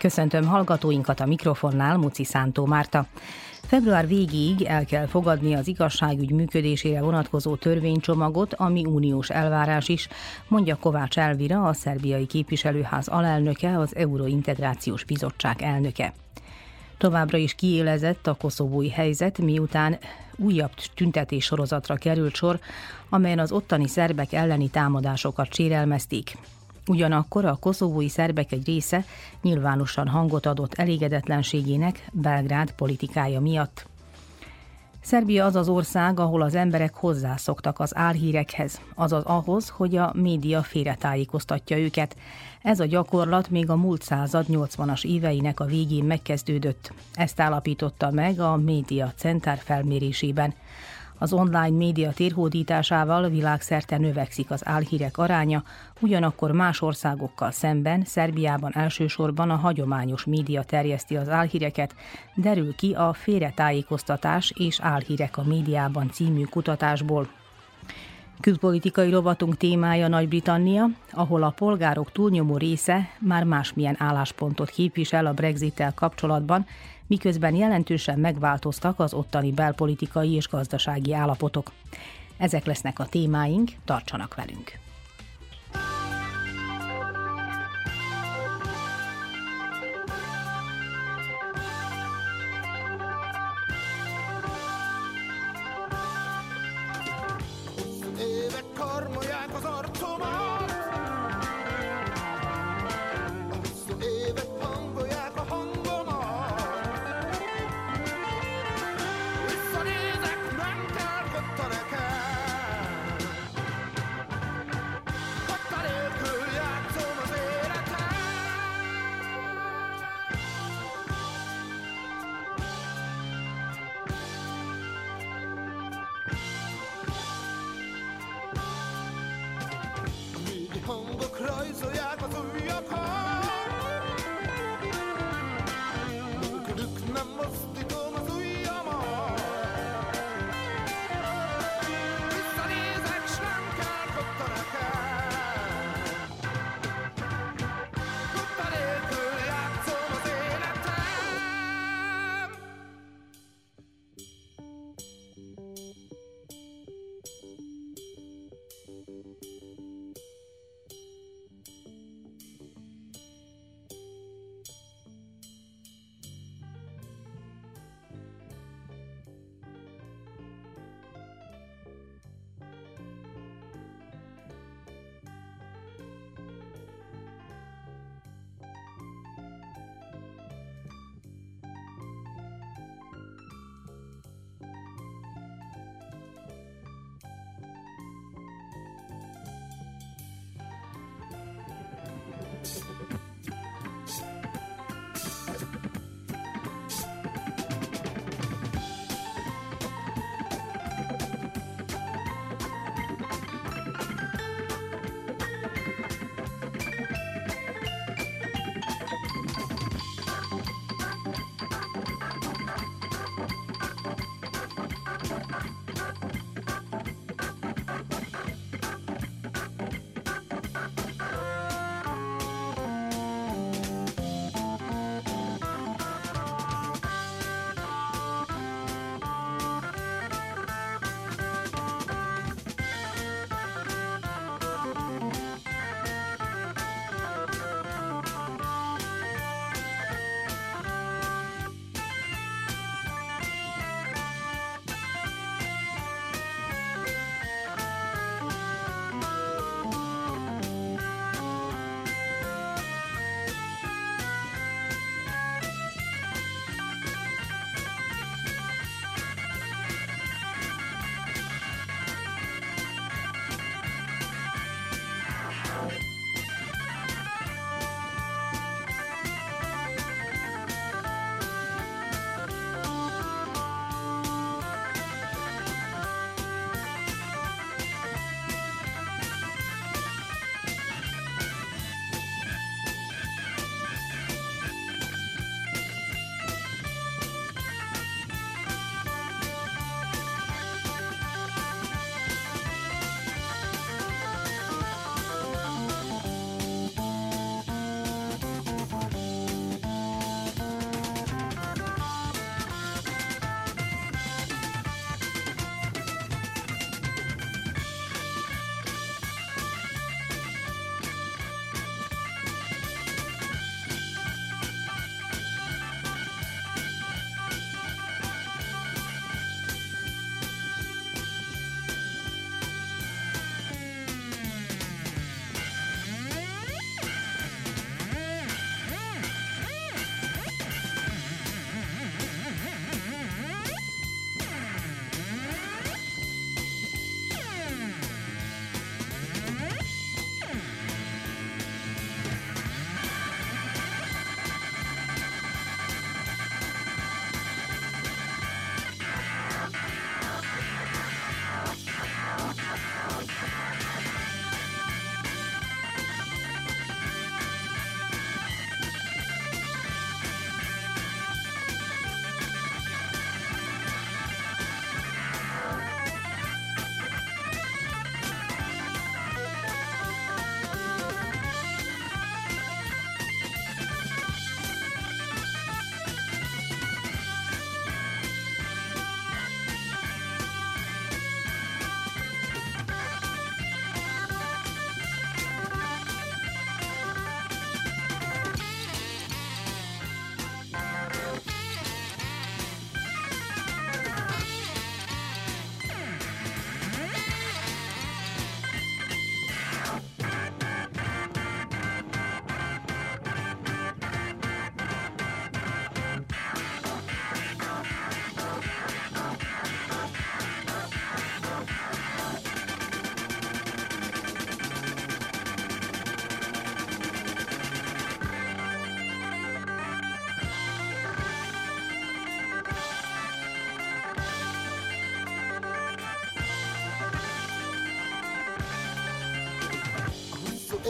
Köszöntöm hallgatóinkat a mikrofonnál, Muci Szántó Márta. Február végéig el kell fogadni az igazságügy működésére vonatkozó törvénycsomagot, ami uniós elvárás is, mondja Kovács Elvira, a Szerbiai Képviselőház alelnöke, az Európai Integrációs Bizottság elnöke. Továbbra is kiélezett a koszovói helyzet, miután újabb tüntetéssorozatra került sor, amelyen az ottani szerbek elleni támadásokat sérelmezték. Ugyanakkor a koszovói szerbek egy része nyilvánosan hangot adott elégedetlenségének Belgrád politikája miatt. Szerbia az az ország, ahol az emberek hozzászoktak az álhírekhez, azaz ahhoz, hogy a média félretájékoztatja őket. Ez a gyakorlat még a múlt század 80-as éveinek a végén megkezdődött. Ezt állapította meg a Média Centar felmérésében. Az online média térhódításával világszerte növekszik az álhírek aránya, ugyanakkor más országokkal szemben, Szerbiában elsősorban a hagyományos média terjeszti az álhíreket, derül ki a félretájékoztatás és álhírek a médiában című kutatásból. Külpolitikai rovatunk témája Nagy-Britannia, ahol a polgárok túlnyomó része már másmilyen álláspontot képvisel a Brexittel kapcsolatban, miközben jelentősen megváltoztak az ottani belpolitikai és gazdasági állapotok. Ezek lesznek a témáink, tartsanak velünk!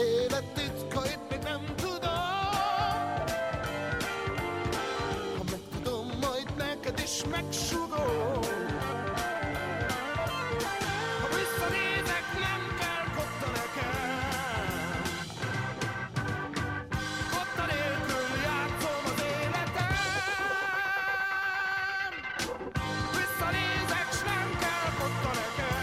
élet titkait még nem tudom. Ha megtudom, majd neked is megsugom. Ha visszanézek, nem kell kotta nekem. Kotta nélkül játszom az életem. Visszanézek, s nem kell kotta nekem.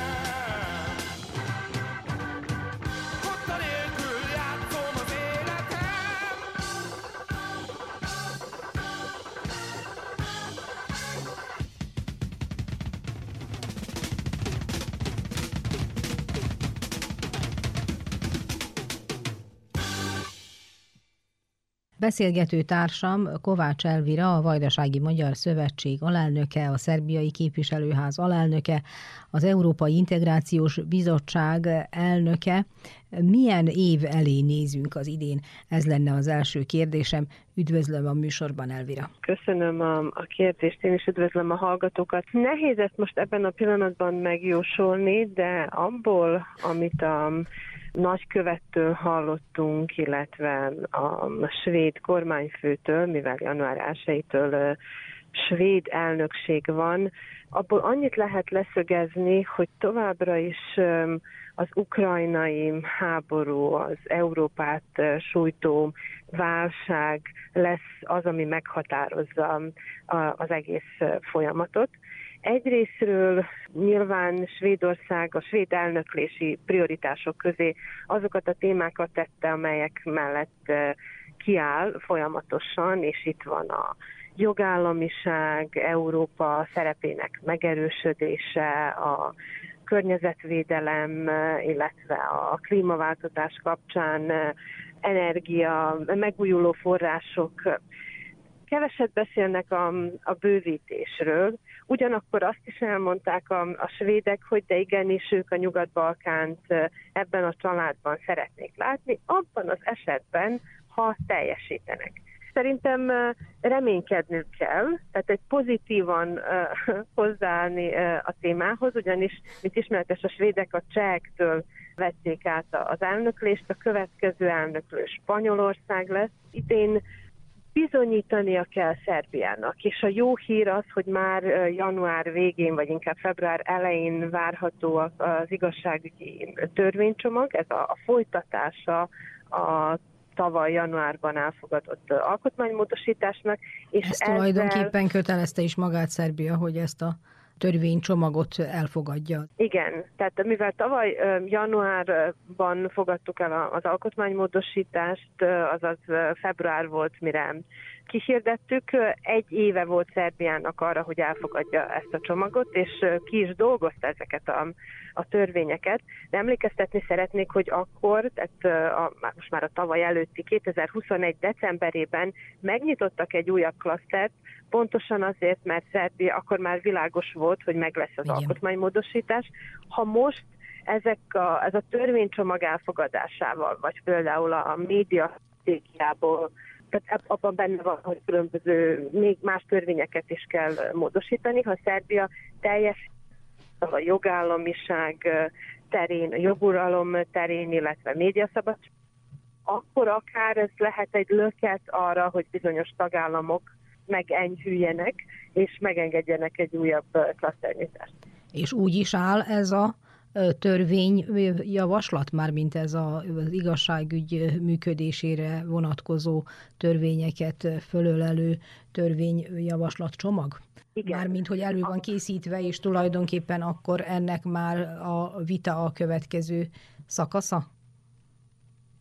Beszélgető társam Kovács Elvira, a Vajdasági Magyar Szövetség alelnöke, a Szerbiai Képviselőház alelnöke, az Európai Integrációs Bizottság elnöke. Milyen év elé nézünk az idén? Ez lenne az első kérdésem. Üdvözlöm a műsorban, Elvira. Köszönöm a kérdést, én is üdvözlöm a hallgatókat. Nehéz ezt most ebben a pillanatban megjósolni, de abból, amit a nagykövettől hallottunk, illetve a svéd kormányfőtől, mivel január 1-től svéd elnökség van, abból annyit lehet leszögezni, hogy továbbra is az ukrajnai háború, az Európát sújtó válság lesz az, ami meghatározza az egész folyamatot. Egyrésztről nyilván Svédország a svéd elnöklési prioritások közé azokat a témákat tette, amelyek mellett kiáll folyamatosan, és itt van a jogállamiság, Európa szerepének megerősödése, a környezetvédelem, illetve a klímaváltozás kapcsán energia, megújuló források. Keveset beszélnek a bővítésről, ugyanakkor azt is elmondták a svédek, hogy de igenis ők a Nyugat-Balkánt ebben a családban szeretnék látni, abban az esetben, ha teljesítenek. Szerintem reménykednünk kell, tehát egy pozitívan hozzáállni a témához, ugyanis, mint ismeretes, a svédek a csehektől vették át az elnöklést, a következő elnöklő Spanyolország lesz. Idén bizonyítania kell Szerbiának, és a jó hír az, hogy már január végén, vagy inkább február elején várható az igazságügyi törvénycsomag, ez a folytatása a tavaly januárban elfogadott alkotmánymódosításnak. És ezt tulajdonképpen kötelezte is magát Szerbia, hogy ezt a törvénycsomagot elfogadja. Igen, tehát mivel tavaly januárban fogadtuk el az alkotmánymódosítást, azaz február volt, mire kihirdettük, egy éve volt Szerbiának arra, hogy elfogadja ezt a csomagot, és ki is dolgozta ezeket a törvényeket. De emlékeztetni szeretnék, hogy akkor, tehát most már a tavaly előtti 2021. decemberében megnyitottak egy újabb klasztert, pontosan azért, mert Szerbia akkor már világos volt, hogy meg lesz az alkotmánymódosítás. Ha most ez a törvénycsomag elfogadásával, vagy például a média stratégiából, tehát abban benne van, hogy különböző, még más törvényeket is kell módosítani, ha Szerbia teljes a jogállamiság terén, a joguralom terén, illetve médiaszabadság, akkor akár ez lehet egy löket arra, hogy bizonyos tagállamok megenyhüljenek, és megengedjenek egy újabb klaszternyitást. És úgy is áll ez a törvényjavaslat, mármint ez az igazságügy működésére vonatkozó törvényeket fölölelő törvényjavaslat csomag? Igen. Mármint, hogy elő van készítve, és tulajdonképpen akkor ennek már a vita a következő szakasza?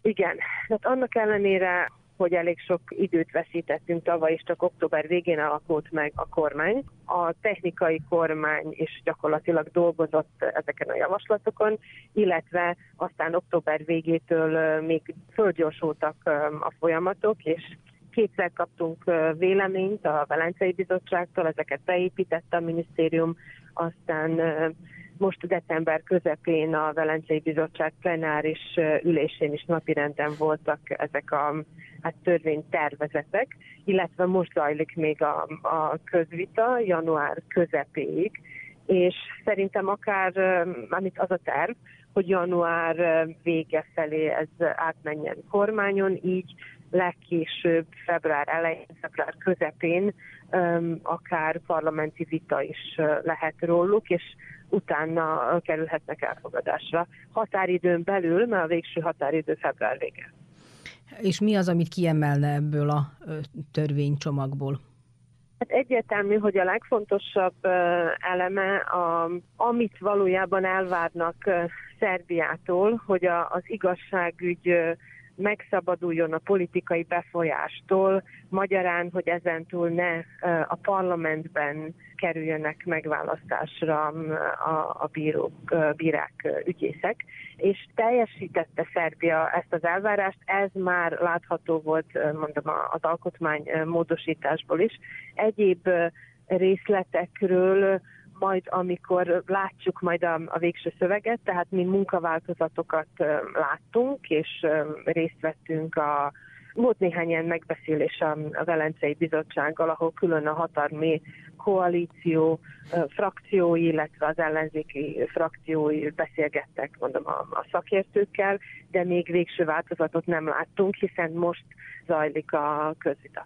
Igen. Hát annak ellenére, hogy elég sok időt veszítettünk tavaly, és csak október végén alakult meg a kormány. A technikai kormány is gyakorlatilag dolgozott ezeken a javaslatokon, illetve aztán október végétől még fölgyorsultak a folyamatok, és kétszer kaptunk véleményt a Velencei Bizottságtól, ezeket beépítette a minisztérium, aztán most december közepén a Velencei Bizottság plenáris ülésén is napirenden voltak ezek a törvénytervezetek, illetve most zajlik még a közvita január közepéig, és szerintem akár, amit az a terv, hogy január vége felé ez átmenjen kormányon, így legkésőbb február elején, február közepén akár parlamenti vita is lehet róluk, és utána kerülhetnek elfogadásra. Határidőn belül, mert a végső határidő február vége. És mi az, amit kiemelne ebből a törvénycsomagból? Hát egyértelmű, hogy a legfontosabb eleme, amit valójában elvárnak Szerbiától, hogy az igazságügy megszabaduljon a politikai befolyástól, magyarán, hogy ezentúl ne a parlamentben kerüljenek megválasztásra a bírák, ügyészek. És teljesítette Szerbia ezt az elvárást, ez már látható volt, mondom, az alkotmány módosításból is. Egyéb részletekről majd amikor látjuk majd a végső szöveget, tehát mi munkaváltozatokat láttunk, és részt vettünk volt néhány ilyen megbeszélés a Velencei Bizottsággal, ahol külön a hatalmi koalíció frakciói, illetve az ellenzéki frakciói beszélgettek, mondom, a szakértőkkel, de még végső változatot nem láttunk, hiszen most zajlik a közvita.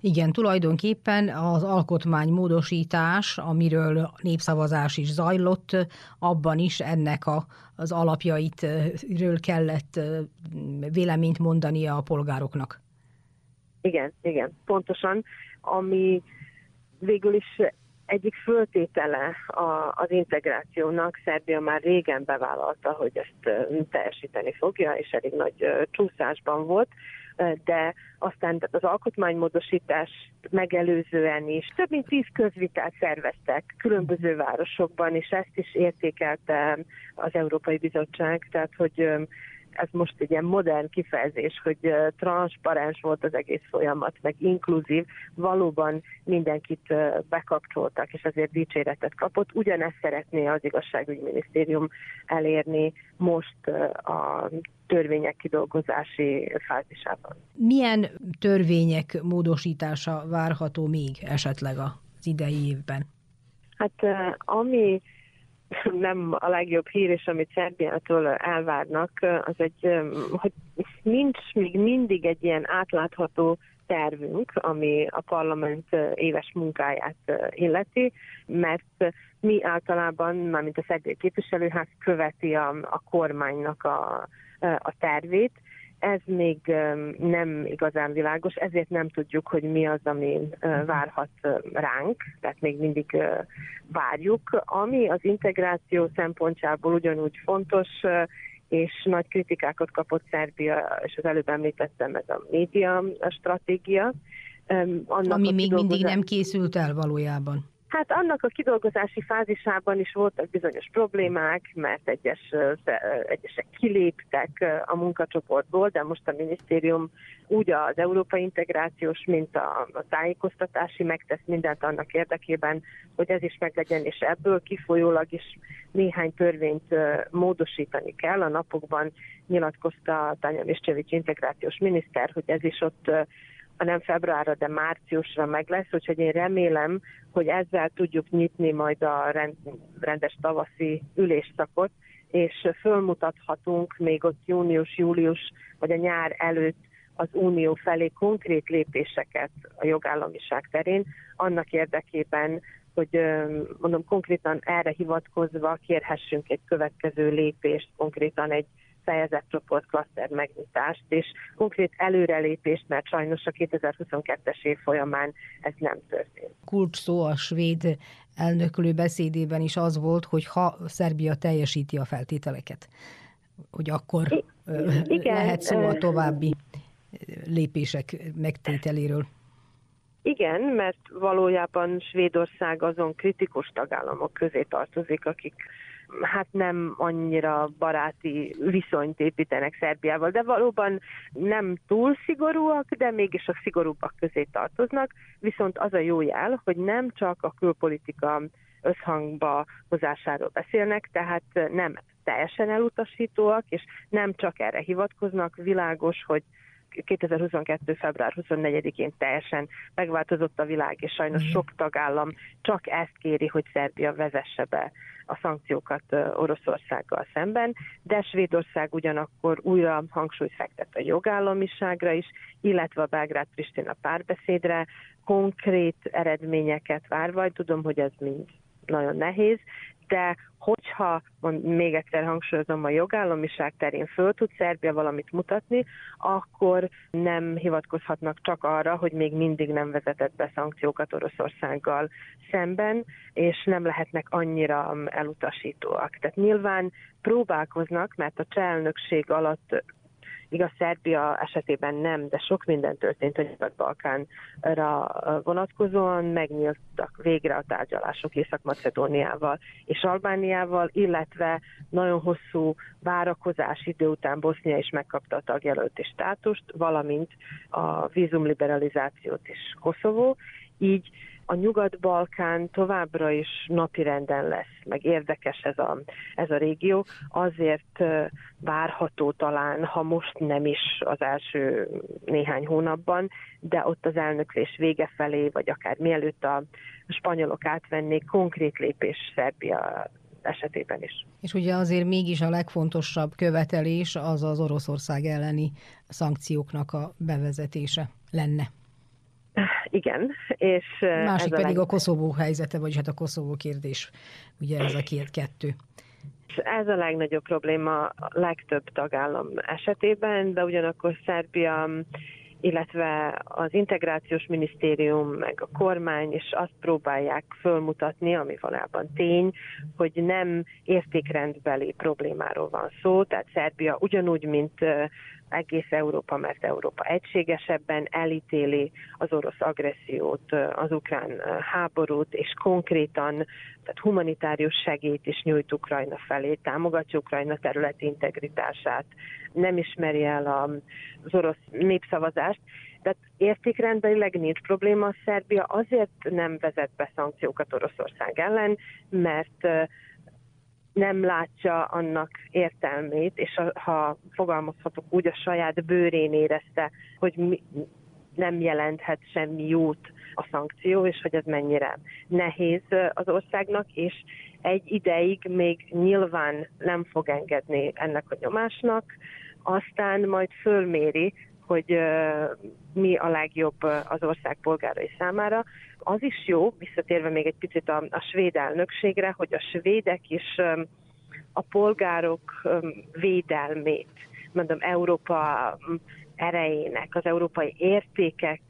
Igen, tulajdonképpen az alkotmánymódosítás, amiről népszavazás is zajlott, abban is ennek az alapjaitről kellett véleményt mondania a polgároknak. Igen, pontosan, ami végül is egyik föltétele az integrációnak, Szerbia már régen bevállalta, hogy ezt teljesíteni fogja, és elég nagy csúszásban volt, de aztán az alkotmánymódosítás megelőzően is több mint 10 közvitát szerveztek különböző városokban, és ezt is értékelte az Európai Bizottság, tehát hogy ez most egy ilyen modern kifejezés, hogy transzparens volt az egész folyamat, meg inkluzív, valóban mindenkit bekapcsoltak, és azért dicséretet kapott. Ugyanezt szeretné az igazságügyminisztérium elérni most a törvények kidolgozási fázisában. Milyen törvények módosítása várható még esetleg az idei évben? Hát ami nem a legjobb hír, és amit Szerbiától elvárnak, az hogy nincs még mindig egy ilyen átlátható tervünk, ami a parlament éves munkáját illeti, mert mi általában, mármint a Szerbiai Képviselőház követi a kormánynak a tervét, ez még nem igazán világos, ezért nem tudjuk, hogy mi az, ami várhat ránk, tehát még mindig várjuk. Ami az integráció szempontjából ugyanúgy fontos, és nagy kritikákat kapott Szerbia, és az előbb említettem, ez a média stratégia. Ami még mindig nem készült el valójában. Hát annak a kidolgozási fázisában is voltak bizonyos problémák, mert egyesek kiléptek a munkacsoportból, de most a minisztérium úgy az európai integrációs, mint a tájékoztatási megtesz mindent annak érdekében, hogy ez is meglegyen, és ebből kifolyólag is néhány törvényt módosítani kell. A napokban nyilatkozta Tanja Miszcsevics integrációs miniszter, hogy ez is ott nem februárra, de márciusra meg lesz, úgyhogy én remélem, hogy ezzel tudjuk nyitni majd a rendes tavaszi ülésszakot, és fölmutathatunk még ott június-július, vagy a nyár előtt az Unió felé konkrét lépéseket a jogállamiság terén, annak érdekében, hogy mondom, konkrétan erre hivatkozva kérhessünk egy következő lépést, konkrétan egy fejezetcsoport klaszter megnyitást, és konkrét előrelépést, mert sajnos a 2022-es év folyamán ez nem történt. Kulcs szó a svéd elnöklő beszédében is az volt, hogy ha Szerbia teljesíti a feltételeket, hogy akkor igen, lehet szó a további lépések megtételéről. Igen, mert valójában Svédország azon kritikus tagállamok közé tartozik, akik hát nem annyira baráti viszonyt építenek Szerbiával, de valóban nem túl szigorúak, de mégis a szigorúbbak közé tartoznak, viszont az a jó jel, hogy nem csak a külpolitika összhangba hozásáról beszélnek, tehát nem teljesen elutasítóak, és nem csak erre hivatkoznak, világos, hogy 2022. február 24-én teljesen megváltozott a világ, és sajnos sok tagállam csak ezt kéri, hogy Szerbia vezesse be a szankciókat Oroszországgal szemben, de Svédország ugyanakkor újra hangsúlyt fektet a jogállamiságra is, illetve a Belgrád-Pristina párbeszédre, konkrét eredményeket várva. Tudom, hogy ez mind nagyon nehéz, de hogyha, még egyszer hangsúlyozom, a jogállamiság terén föl tud Szerbia valamit mutatni, akkor nem hivatkozhatnak csak arra, hogy még mindig nem vezetett be szankciókat Oroszországgal szemben, és nem lehetnek annyira elutasítóak. Tehát nyilván próbálkoznak, mert a cseh elnökség alatt, igaz, Szerbia esetében nem, de sok minden történt a Nyugat-Balkánra vonatkozóan, megnyíltak végre a tárgyalások Észak-Macedóniával és Albániával, illetve nagyon hosszú várakozás idő után Bosznia is megkapta a tagjelölti státust, valamint a vízumliberalizációt is Koszovó, így a Nyugat-Balkán továbbra is napirenden lesz, meg érdekes ez a régió, azért várható talán, ha most nem is az első néhány hónapban, de ott az elnöklés vége felé, vagy akár mielőtt a spanyolok átvennék, konkrét lépés Szerbia esetében is. És ugye azért mégis a legfontosabb követelés az az Oroszország elleni szankcióknak a bevezetése lenne. Igen, és... Másik pedig a Koszovó helyzete, vagyis hát a Koszovó kérdés, ugye ez a kettő. Ez a legnagyobb probléma a legtöbb tagállam esetében, de ugyanakkor Szerbia, illetve az Integrációs Minisztérium, meg a kormány is azt próbálják fölmutatni, ami valójában tény, hogy nem értékrendbeli problémáról van szó, tehát Szerbia ugyanúgy, mint egész Európa, mert Európa egységesebben elítéli az orosz agressziót, az ukrán háborút, és konkrétan tehát humanitárius segélyt is nyújt Ukrajna felé, támogatja Ukrajna területi integritását, nem ismeri el az orosz népszavazást. Tehát értékrendbelileg nincs probléma. Szerbia azért nem vezet be szankciókat Oroszország ellen, mert nem látja annak értelmét, és ha fogalmazhatok úgy, a saját bőrén érezte, hogy nem jelenthet semmi jót a szankció, és hogy ez mennyire nehéz az országnak, és egy ideig még nyilván nem fog engedni ennek a nyomásnak, aztán majd fölméri, hogy mi a legjobb az ország polgárai számára. Az is jó, visszatérve még egy picit a svéd elnökségre, hogy a svédek is a polgárok védelmét, mondom, Európa erejének, az európai értékek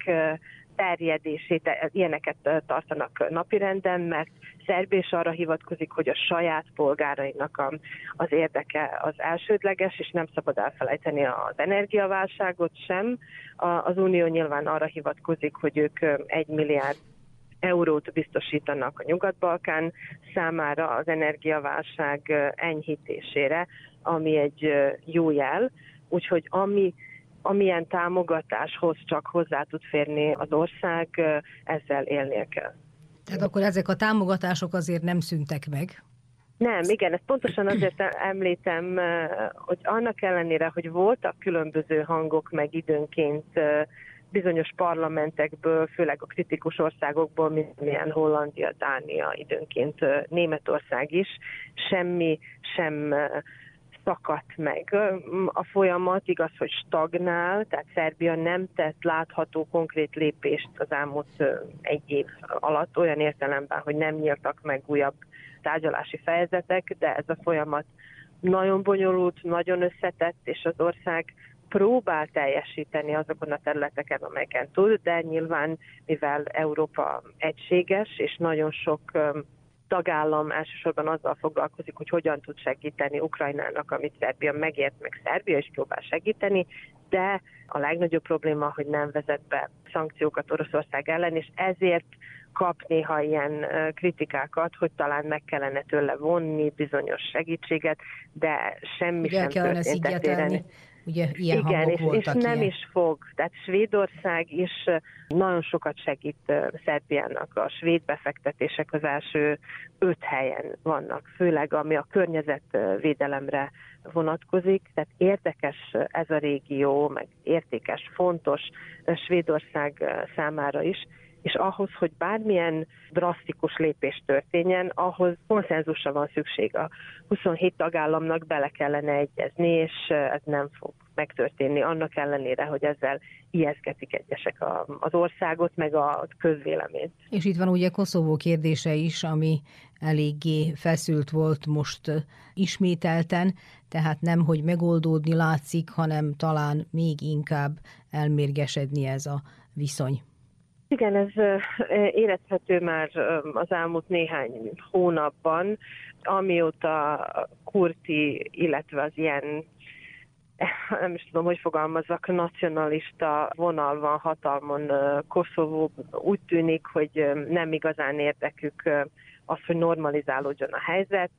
terjedését, ilyeneket tartanak napirenden, mert Szerbia is arra hivatkozik, hogy a saját polgárainak az érdeke az elsődleges, és nem szabad elfelejteni az energiaválságot sem. Az Unió nyilván arra hivatkozik, hogy ők 1 milliárd eurót biztosítanak a Nyugat-Balkán számára az energiaválság enyhítésére, ami egy jó jel, úgyhogy amilyen támogatáshoz csak hozzá tud férni az ország, ezzel élnie kell. Tehát akkor ezek a támogatások azért nem szűntek meg? Nem, igen, ezt pontosan azért említem, hogy annak ellenére, hogy voltak különböző hangok, meg időnként bizonyos parlamentekből, főleg a kritikus országokból, mint milyen Hollandia, Dánia, időnként Németország is, semmi sem szakadt meg. A folyamat igaz, hogy stagnál, tehát Szerbia nem tett látható konkrét lépést az elmúlt egy év alatt, olyan értelemben, hogy nem nyíltak meg újabb tárgyalási fejezetek, de ez a folyamat nagyon bonyolult, nagyon összetett, és az ország próbál teljesíteni azokon a területeken, amelyeken tud, de nyilván, mivel Európa egységes, és nagyon sok tagállam elsősorban azzal foglalkozik, hogy hogyan tud segíteni Ukrajnának, amit Szerbia megért, meg Szerbia is próbál segíteni, de a legnagyobb probléma, hogy nem vezet be szankciókat Oroszország ellen, és ezért kap néha ilyen kritikákat, hogy talán meg kellene tőle vonni bizonyos segítséget, de semmi sem történt. El kellene szigetelni Ugye ilyen hangok voltak. És nem is fog. Tehát Svédország is nagyon sokat segít Szerbiának. A svéd befektetések az első 5 helyen vannak, főleg ami a környezetvédelemre vonatkozik. Tehát érdekes ez a régió, meg értékes, fontos Svédország számára is. És ahhoz, hogy bármilyen drasztikus lépés történjen, ahhoz konszenzusra van szükség. A 27 tagállamnak bele kellene egyezni, és ez nem fog megtörténni, annak ellenére, hogy ezzel ijeszgetik egyesek az országot, meg a közvéleményt. És itt van ugye Koszovó kérdése is, ami eléggé feszült volt most ismételten, tehát nem, hogy megoldódni látszik, hanem talán még inkább elmérgesedni ez a viszony. Igen, ez érezhető már az elmúlt néhány hónapban, amióta Kurti, illetve az ilyen, nem is tudom, hogy fogalmazzak, nacionalista vonal van hatalmon Koszovóban. Úgy tűnik, hogy nem igazán érdekük az, hogy normalizálódjon a helyzet.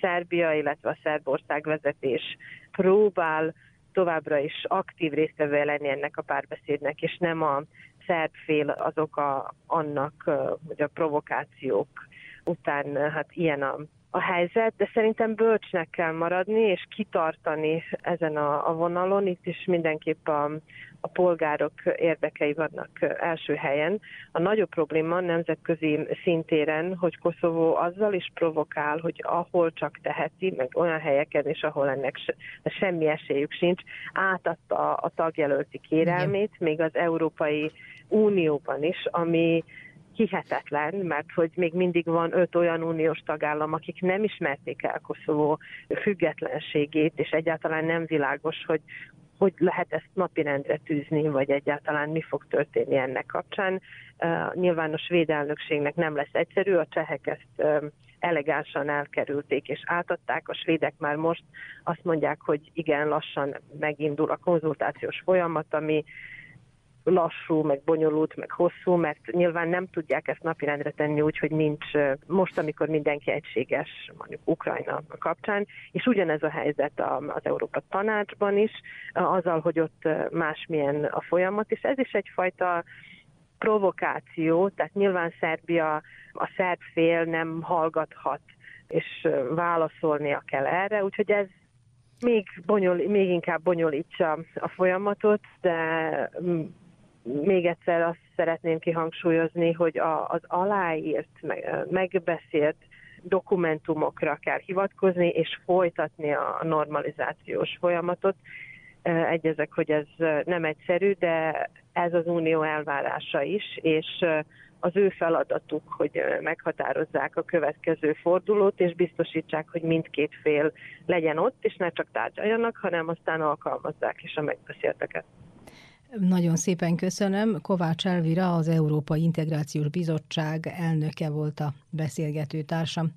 Szerbia, illetve a Szerbország vezetés próbál továbbra is aktív résztvevője lenni ennek a párbeszédnek, és nem a szerb fél az oka annak, hogy a provokációk után hát ilyen a helyzet, de szerintem bölcsnek kell maradni és kitartani ezen a vonalon. Itt is mindenképp a polgárok érdekei vannak első helyen. A nagyobb probléma a nemzetközi szintéren, hogy Koszovó azzal is provokál, hogy ahol csak teheti, meg olyan helyeken is, ahol ennek semmi esélyük sincs, átadta a tagjelölti kérelmét, még az Európai Unióban is, ami hihetetlen, mert hogy még mindig van 5 olyan uniós tagállam, akik nem ismerték el Koszovó függetlenségét, és egyáltalán nem világos, hogy lehet ezt napirendre tűzni, vagy egyáltalán mi fog történni ennek kapcsán. Nyilván a svéd elnökségnek nem lesz egyszerű, a csehek ezt elegánsan elkerülték és átadták. A svédek már most azt mondják, hogy igen, lassan megindul a konzultációs folyamat, ami lassú, meg bonyolult, meg hosszú, mert nyilván nem tudják ezt napirendre tenni úgy, hogy nincs most, amikor mindenki egységes, mondjuk Ukrajna kapcsán, és ugyanez a helyzet az Európa Tanácsban is, azzal, hogy ott másmilyen a folyamat, és ez is egyfajta provokáció, tehát nyilván Szerbia, a szerb fél nem hallgathat, és válaszolnia kell erre, úgyhogy ez még inkább bonyolítsa a folyamatot, de még egyszer azt szeretném kihangsúlyozni, hogy az aláírt, megbeszélt dokumentumokra kell hivatkozni, és folytatni a normalizációs folyamatot. Egyezek, hogy ez nem egyszerű, de ez az unió elvárása is, és az ő feladatuk, hogy meghatározzák a következő fordulót, és biztosítsák, hogy mindkét fél legyen ott, és ne csak tárgyaljanak, hanem aztán alkalmazzák is a megbeszélteket. Nagyon szépen köszönöm. Kovács Elvira, az Európai Integrációs Bizottság elnöke volt a beszélgető társam.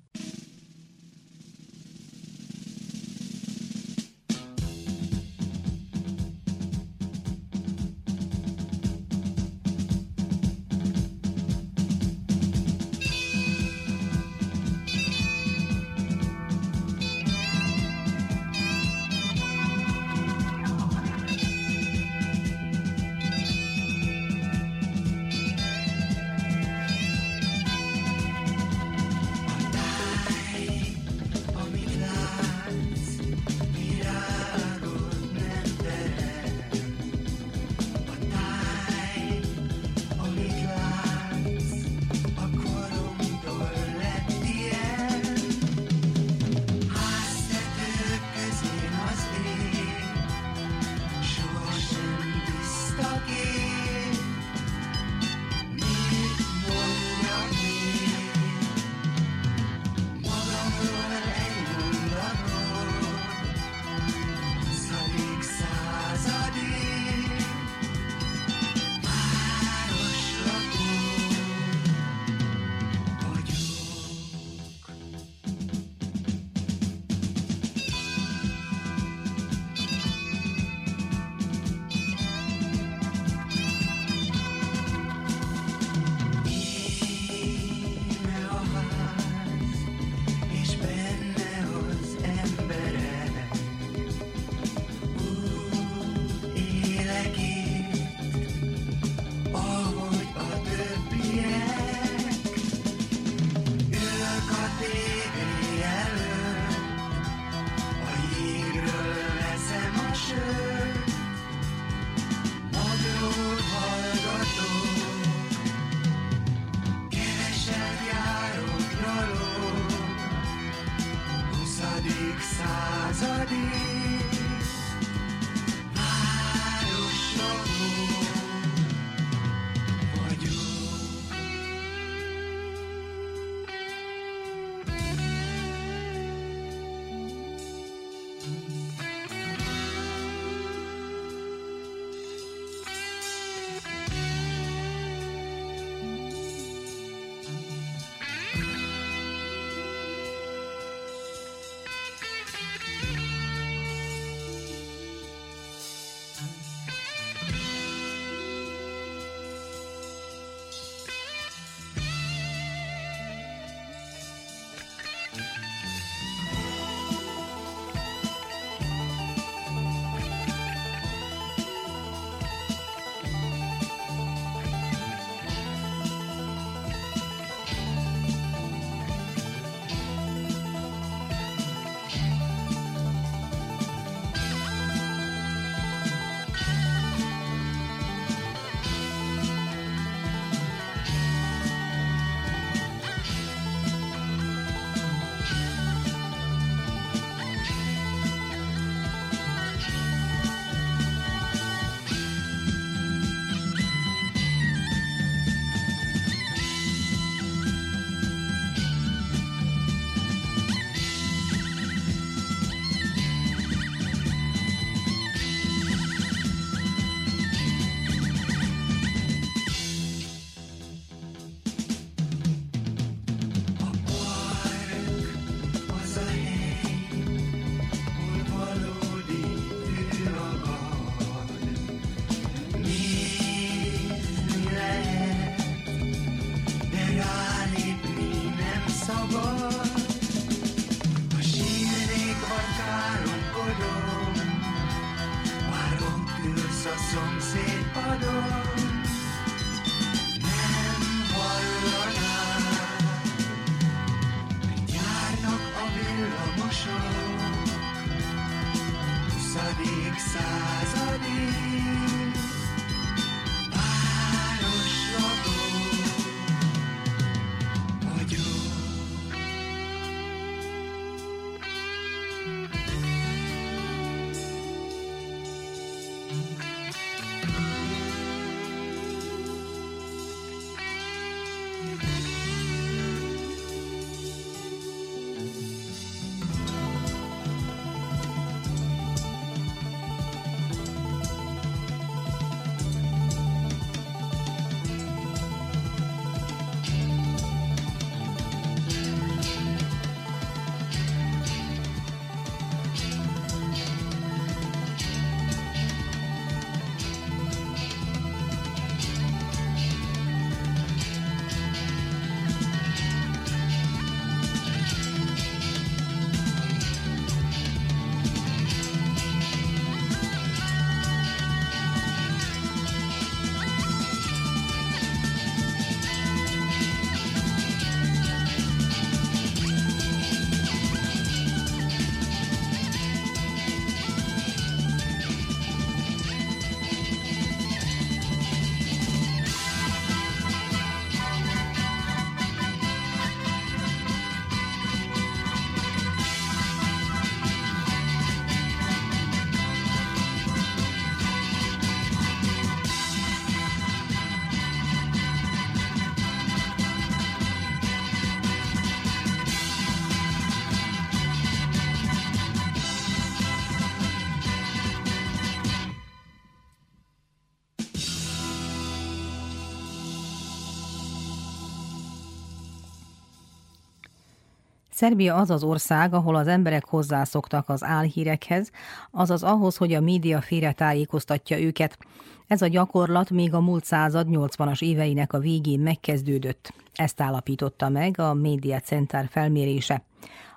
Szerbia az az ország, ahol az emberek hozzászoktak az álhírekhez, azaz ahhoz, hogy a média félretájékoztatja őket. Ez a gyakorlat még a múlt század 80-as éveinek a végén megkezdődött. Ezt állapította meg a Média Centar felmérése.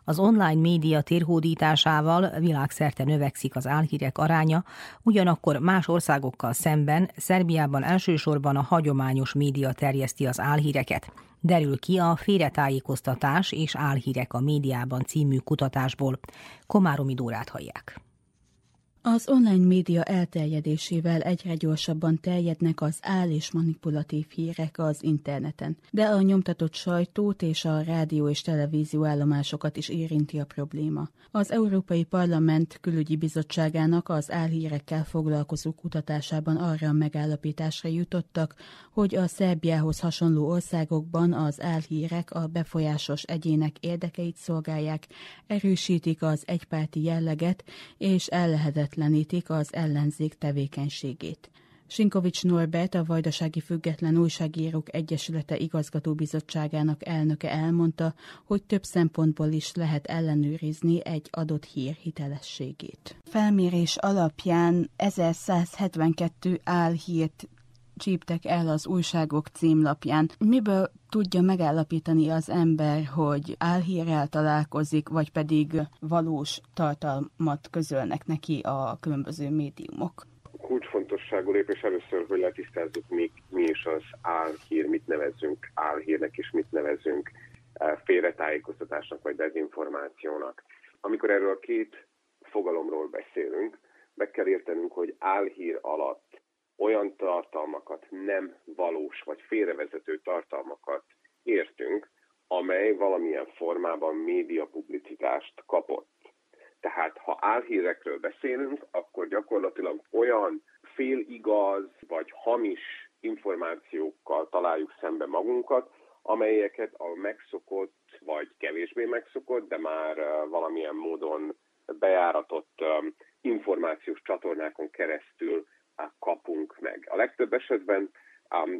Az online média térhódításával világszerte növekszik az álhírek aránya, ugyanakkor más országokkal szemben Szerbiában elsősorban a hagyományos média terjeszti az álhíreket. Derül ki a Félretájékoztatás és álhírek a médiában című kutatásból. Komáromi Dórát hallják. Az online média elterjedésével egyre gyorsabban terjednek az áll és manipulatív hírek az interneten, de a nyomtatott sajtót és a rádió és televízió állomásokat is érinti a probléma. Az Európai Parlament Külügyi Bizottságának az álhírekkel foglalkozó kutatásában arra a megállapításra jutottak, hogy a Szerbiához hasonló országokban az álhírek a befolyásos egyének érdekeit szolgálják, erősítik az egypárti jelleget és ellehetetlenítik az ellenzék tevékenységét. Sinkovics Norbert, a Vajdasági Független Újságírók Egyesülete igazgatóbizottságának elnöke elmondta, hogy több szempontból is lehet ellenőrizni egy adott hír hitelességét. Felmérés alapján 1172 álhírt csíptek el az újságok címlapján. Miből tudja megállapítani az ember, hogy álhírrel találkozik, vagy pedig valós tartalmat közölnek neki a különböző médiumok? Kulcsfontosságú lépés először, hogy letisztázzuk mi is az álhír, mit nevezünk álhírnek, és mit nevezünk félretájékoztatásnak, vagy dezinformációnak. Amikor erről a két fogalomról beszélünk, meg kell értenünk, hogy álhír alatt olyan tartalmakat, nem valós vagy félrevezető tartalmakat értünk, amely valamilyen formában médiapublicitást kapott. Tehát ha álhírekről beszélünk, akkor gyakorlatilag olyan féligaz vagy hamis információkkal találjuk szembe magunkat, amelyeket a megszokott vagy kevésbé megszokott, de már valamilyen módon bejáratott információs csatornákon keresztül kapunk meg. A legtöbb esetben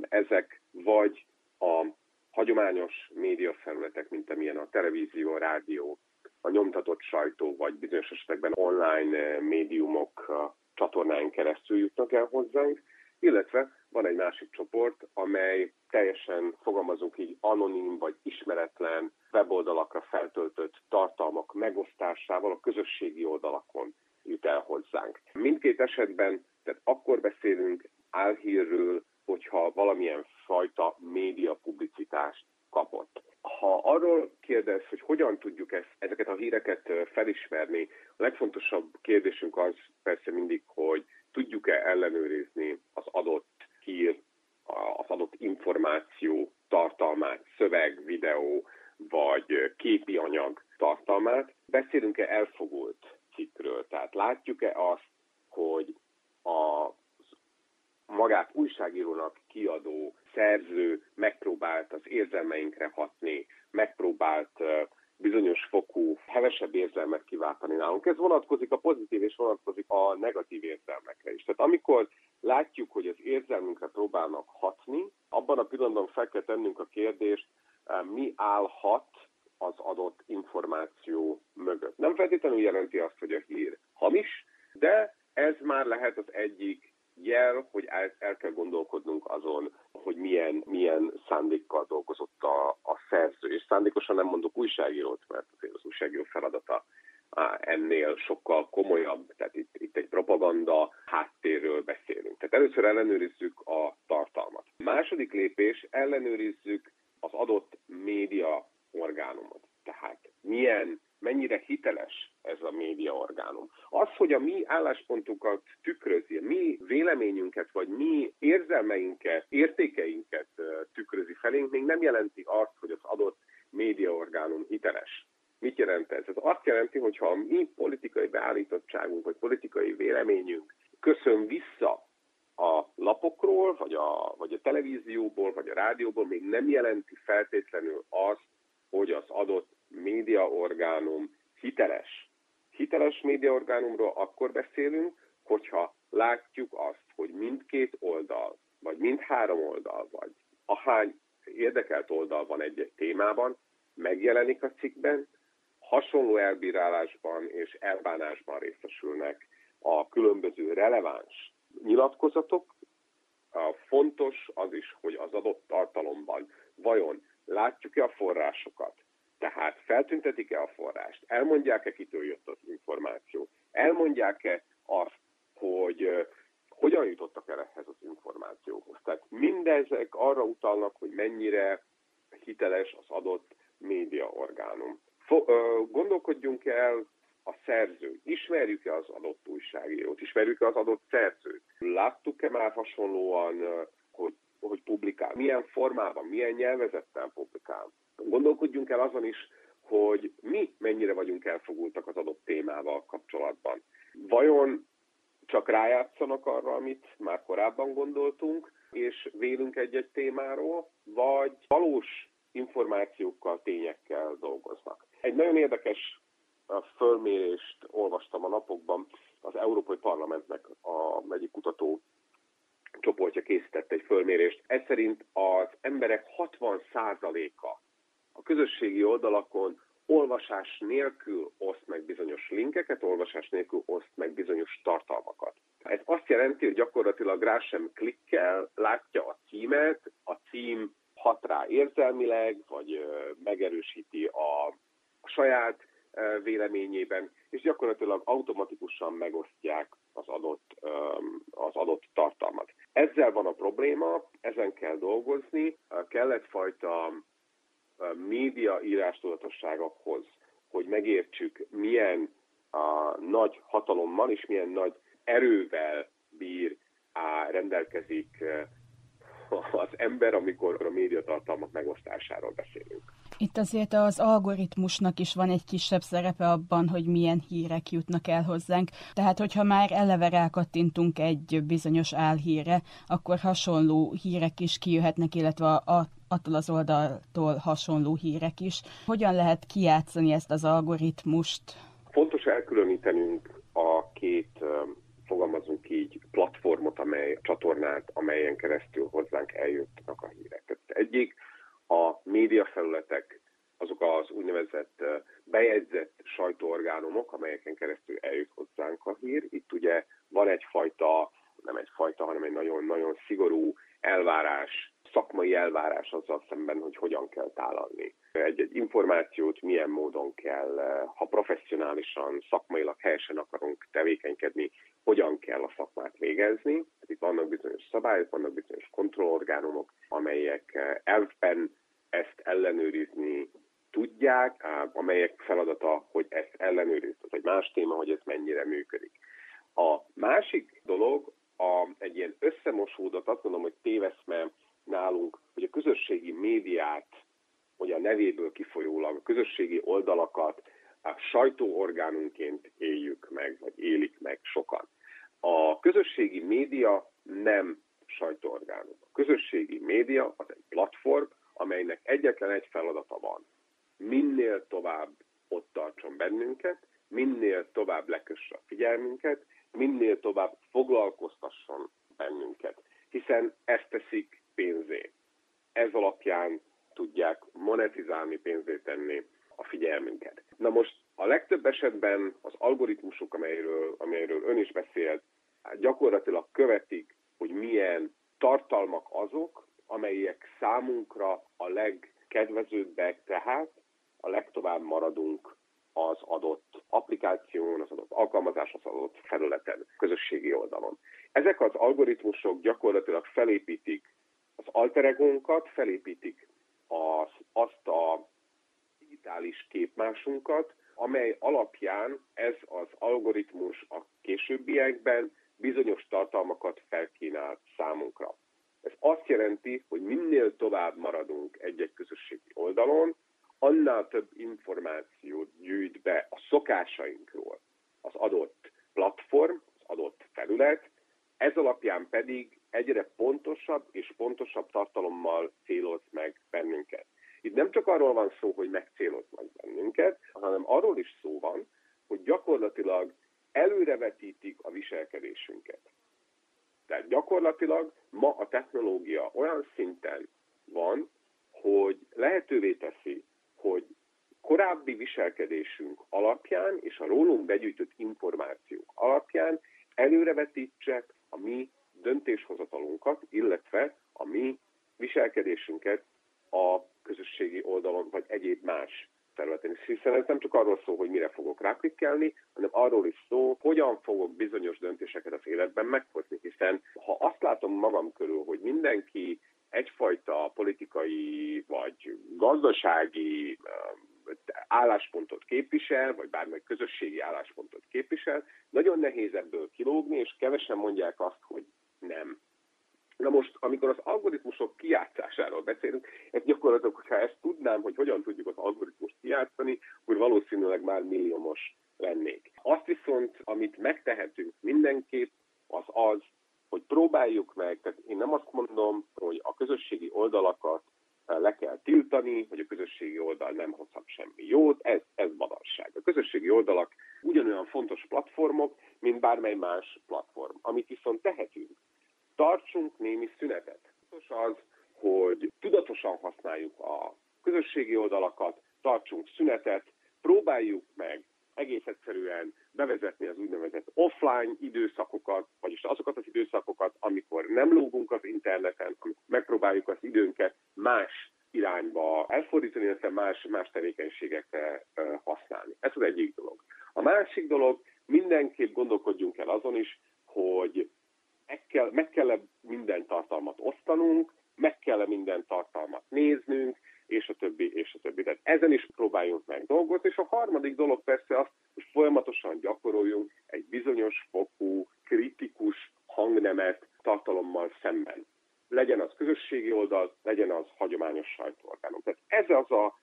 ezek vagy a hagyományos médiafelületek, mint amilyen a televízió, a rádió, a nyomtatott sajtó, vagy bizonyos esetekben online médiumok csatornáin keresztül jutnak el hozzánk, illetve van egy másik csoport, amely teljesen, fogalmazunk így, anonim vagy ismeretlen weboldalakra feltöltött tartalmak megosztásával a közösségi oldalakon jut el hozzánk. Mindkét esetben, tehát akkor beszélünk álhírről, hogyha valamilyen fajta médiapublicitást kapott. Ha arról kérdez, hogy hogyan tudjuk ezeket a híreket felismerni, a legfontosabb kérdésünk az persze mindig, hogy tudjuk-e ellenőrizni az adott hír, az adott információ tartalmát, szöveg, videó vagy képi anyag tartalmát. Beszélünk-e elfogult cikkről, tehát látjuk-e azt, hogy a magát újságírónak kiadó szerző megpróbált az érzelmeinkre hatni, megpróbált bizonyos fokú, hevesebb érzelmet kiváltani nálunk. Ez vonatkozik a pozitív és vonatkozik a negatív érzelmekre is. Tehát amikor látjuk, hogy az érzelmünkre próbálnak hatni, abban a pillanatban fel kell tennünk a kérdést, mi állhat az adott információ mögött. Nem feltétlenül jelenti azt, hogy a hír hamis, de ez már lehet az egyik jel, hogy el kell gondolkodnunk azon, hogy milyen szándékkal dolgozott a szerző. És szándékosan nem mondok újságírót, mert az újságíró feladata ennél sokkal komolyabb. Tehát itt egy propaganda háttérről beszélünk. Tehát először ellenőrizzük a tartalmat. Második lépés, ellenőrizzük az adott média orgánumot. Tehát mennyire hiteles ez a médiaorgánum. Az, hogy a mi álláspontunkat tükrözi, mi véleményünket, vagy mi érzelmeinket, értékeinket tükrözi felénk, még nem jelenti azt, hogy az adott médiaorgánum hiteles. Mit jelent ez? Ez azt jelenti, hogy ha a mi politikai beállítottságunk, vagy politikai véleményünk köszön vissza a lapokról, vagy a televízióból, vagy a rádióból, még nem jelenti feltétlenül azt, hogy az adott médiaorgánum hiteles. Hiteles médiaorgánumról akkor beszélünk, hogyha látjuk azt, hogy mindkét oldal, vagy mindhárom oldal, vagy ahány érdekelt oldal van egy témában, megjelenik a cikkben, hasonló elbírálásban és elbánásban részesülnek a különböző releváns nyilatkozatok. Fontos az is, hogy az adott tartalomban vajon látjuk-e a forrásokat, tehát feltüntetik-e a forrást, elmondják-e, kitől jött az információ, elmondják-e azt, hogy hogyan jutottak el ehhez az információhoz. Tehát mindezek arra utalnak, hogy mennyire hiteles az adott médiaorgánum. Gondolkodjunk el a szerzőt? Ismerjük-e az adott újságírót? Ismerjük-e az adott szerzőt? Láttuk-e már hasonlóan, hogy publikál? Milyen formában, milyen nyelvezettel publikál? Gondolkodjunk el azon is, hogy mi mennyire vagyunk elfogultak az adott témával kapcsolatban. Vajon csak rájátszanak arra, amit már korábban gondoltunk, és vélünk egy-egy témáról, vagy valós információkkal, tényekkel dolgoznak. Egy nagyon érdekes fölmérést olvastam a napokban, az Európai Parlamentnek egyik kutató csoportja készített egy fölmérést. Ez szerint az emberek 60%-a a közösségi oldalakon olvasás nélkül oszt meg bizonyos linkeket, olvasás nélkül oszt meg bizonyos tartalmakat. Ez azt jelenti, hogy gyakorlatilag rá sem klikkel, látja a címet, a cím hat rá érzelmileg, vagy megerősíti a saját véleményében, és gyakorlatilag automatikusan megosztják az adott tartalmat. Ezzel van a probléma, ezen kell dolgozni, kell egyfajta média írás tudatossághoz, hogy megértsük, milyen nagy hatalommal és milyen nagy erővel bír, rendelkezik az ember, amikor a médiatartalmak megosztásáról beszélünk. Itt azért az algoritmusnak is van egy kisebb szerepe abban, hogy milyen hírek jutnak el hozzánk. Tehát, hogyha már eleve rákattintunk egy bizonyos álhírre, akkor hasonló hírek is kijöhetnek, illetve attól az oldaltól hasonló hírek is. Hogyan lehet kijátszani ezt az algoritmust? Fontos elkülönítenünk a két, fogalmazunk így, platformot, amely csatornát, amelyen keresztül hozzánk eljutnak a hírek. Tehát egyik a médiafelületek, azok az úgynevezett bejegyzett sajtóorgánumok, amelyeken keresztül eljut hozzánk a hír. Itt ugye van nem egyfajta, hanem egy nagyon-nagyon szigorú elvárás, szakmai elvárás azzal szemben, hogy hogyan kell tálalni. Egy információt milyen módon kell, ha professzionálisan, szakmailag helyesen akarunk tevékenykedni, hogyan kell a szakmát végezni. Itt vannak bizonyos szabályok, vannak bizonyos kontrollorgánumok, amelyek elvben ezt ellenőrizni tudják, amelyek feladata, hogy ezt ellenőrizzük. Egy más téma, hogy ez mennyire működik. A másik dolog, egy ilyen összemosódott, azt mondom, hogy téveszme nálunk, hogy a közösségi médiát, hogy a nevéből kifolyólag a közösségi oldalakat a sajtóorgánunként éljük meg, vagy élik meg sokan. A közösségi média nem sajtóorgánum. A közösségi média az egy platform, amelynek egyetlen egy feladata van. Minél tovább ott tartson bennünket, minél tovább lekösse a figyelmünket, minél tovább foglalkoztasson bennünket, hiszen ezt teszik pénzé. Ez alapján tudják monetizálni, pénzé tenni a figyelmünket. Na most a legtöbb esetben az algoritmusok, amelyről ön is beszélt, gyakorlatilag követik, hogy milyen tartalmak azok, amelyek számunkra a legkedvezőbbek, tehát a legtovább maradunk az adott applikáción, az adott alkalmazás, az adott felületen, közösségi oldalon. Ezek az algoritmusok gyakorlatilag felépítik az alteregónkat, felépítik azt a digitális képmásunkat, amely alapján ez az algoritmus a későbbiekben bizonyos tartalmakat felkínál számunkra. Ez azt jelenti, hogy minél tovább maradunk egy-egy közösségi oldalon, annál több információt gyűjt be a szokásainkról az adott platform, az adott terület, ez alapján pedig egyre pontosabb és pontosabb tartalommal céloz meg bennünket. Itt nem csak arról van szó, hogy megcéloznak bennünket, hanem arról is szó van, hogy gyakorlatilag előrevetítik a viselkedésünket. Tehát gyakorlatilag ma a technológia olyan szinten van, hogy lehetővé teszi, hogy korábbi viselkedésünk alapján és a rólunk begyűjtött információk alapján előrevetítsek a mi döntéshozatalunkat, illetve a mi viselkedésünket a közösségi oldalon vagy egyéb más területen. Hiszen ez nem csak arról szól, hogy mire fogok ráklikkelni, hanem arról is szó, hogyan fogok bizonyos döntéseket az életben meghozni. Hiszen ha azt látom magam körül, hogy mindenki egyfajta politikai vagy gazdasági álláspontot képvisel, vagy bármely közösségi álláspontot képvisel, nagyon nehéz ebből kilógni, és kevesen mondják azt, hogy nem. Na most, amikor az algoritmusok kijátszásáról beszélünk, ez gyakorlatilag, ha ezt tudnám, hogy hogyan tudjuk az algoritmust kijátszani, akkor valószínűleg már milliómos lennék. Azt viszont, amit megtehetünk mindenképp, az az, hogy próbáljuk meg, tehát én nem azt mondom, hogy a közösségi oldalakat le kell tiltani, hogy a közösségi oldal nem hozhat semmi jót, ez badarság. A közösségi oldalak ugyanolyan fontos platformok, mint bármely más platform. Amit viszont tehetünk, tartsunk némi szünetet. Fontos az, hogy tudatosan használjuk a közösségi oldalakat, tartsunk szünetet, próbáljuk meg egész egyszerűen bevezetni az úgynevezett offline időszakokat, vagyis azokat az időszakokat, amikor nem lógunk az interneten, amikor megpróbáljuk az időnket más irányba elfordítani, illetve más tevékenységekre használni. Ez az egyik dolog. A másik dolog, mindenképp gondolkodjunk el azon is, hogy meg kell minden tartalmat osztanunk, meg kell minden tartalmat néznünk, és a többi, és a többi. Tehát ezen is próbáljunk meg dolgozni, és a harmadik dolog persze az, hogy folyamatosan gyakoroljunk egy bizonyos fokú, kritikus hangnemet tartalommal szemben. Legyen az közösségi oldal, legyen az hagyományos sajtóorgánum. Tehát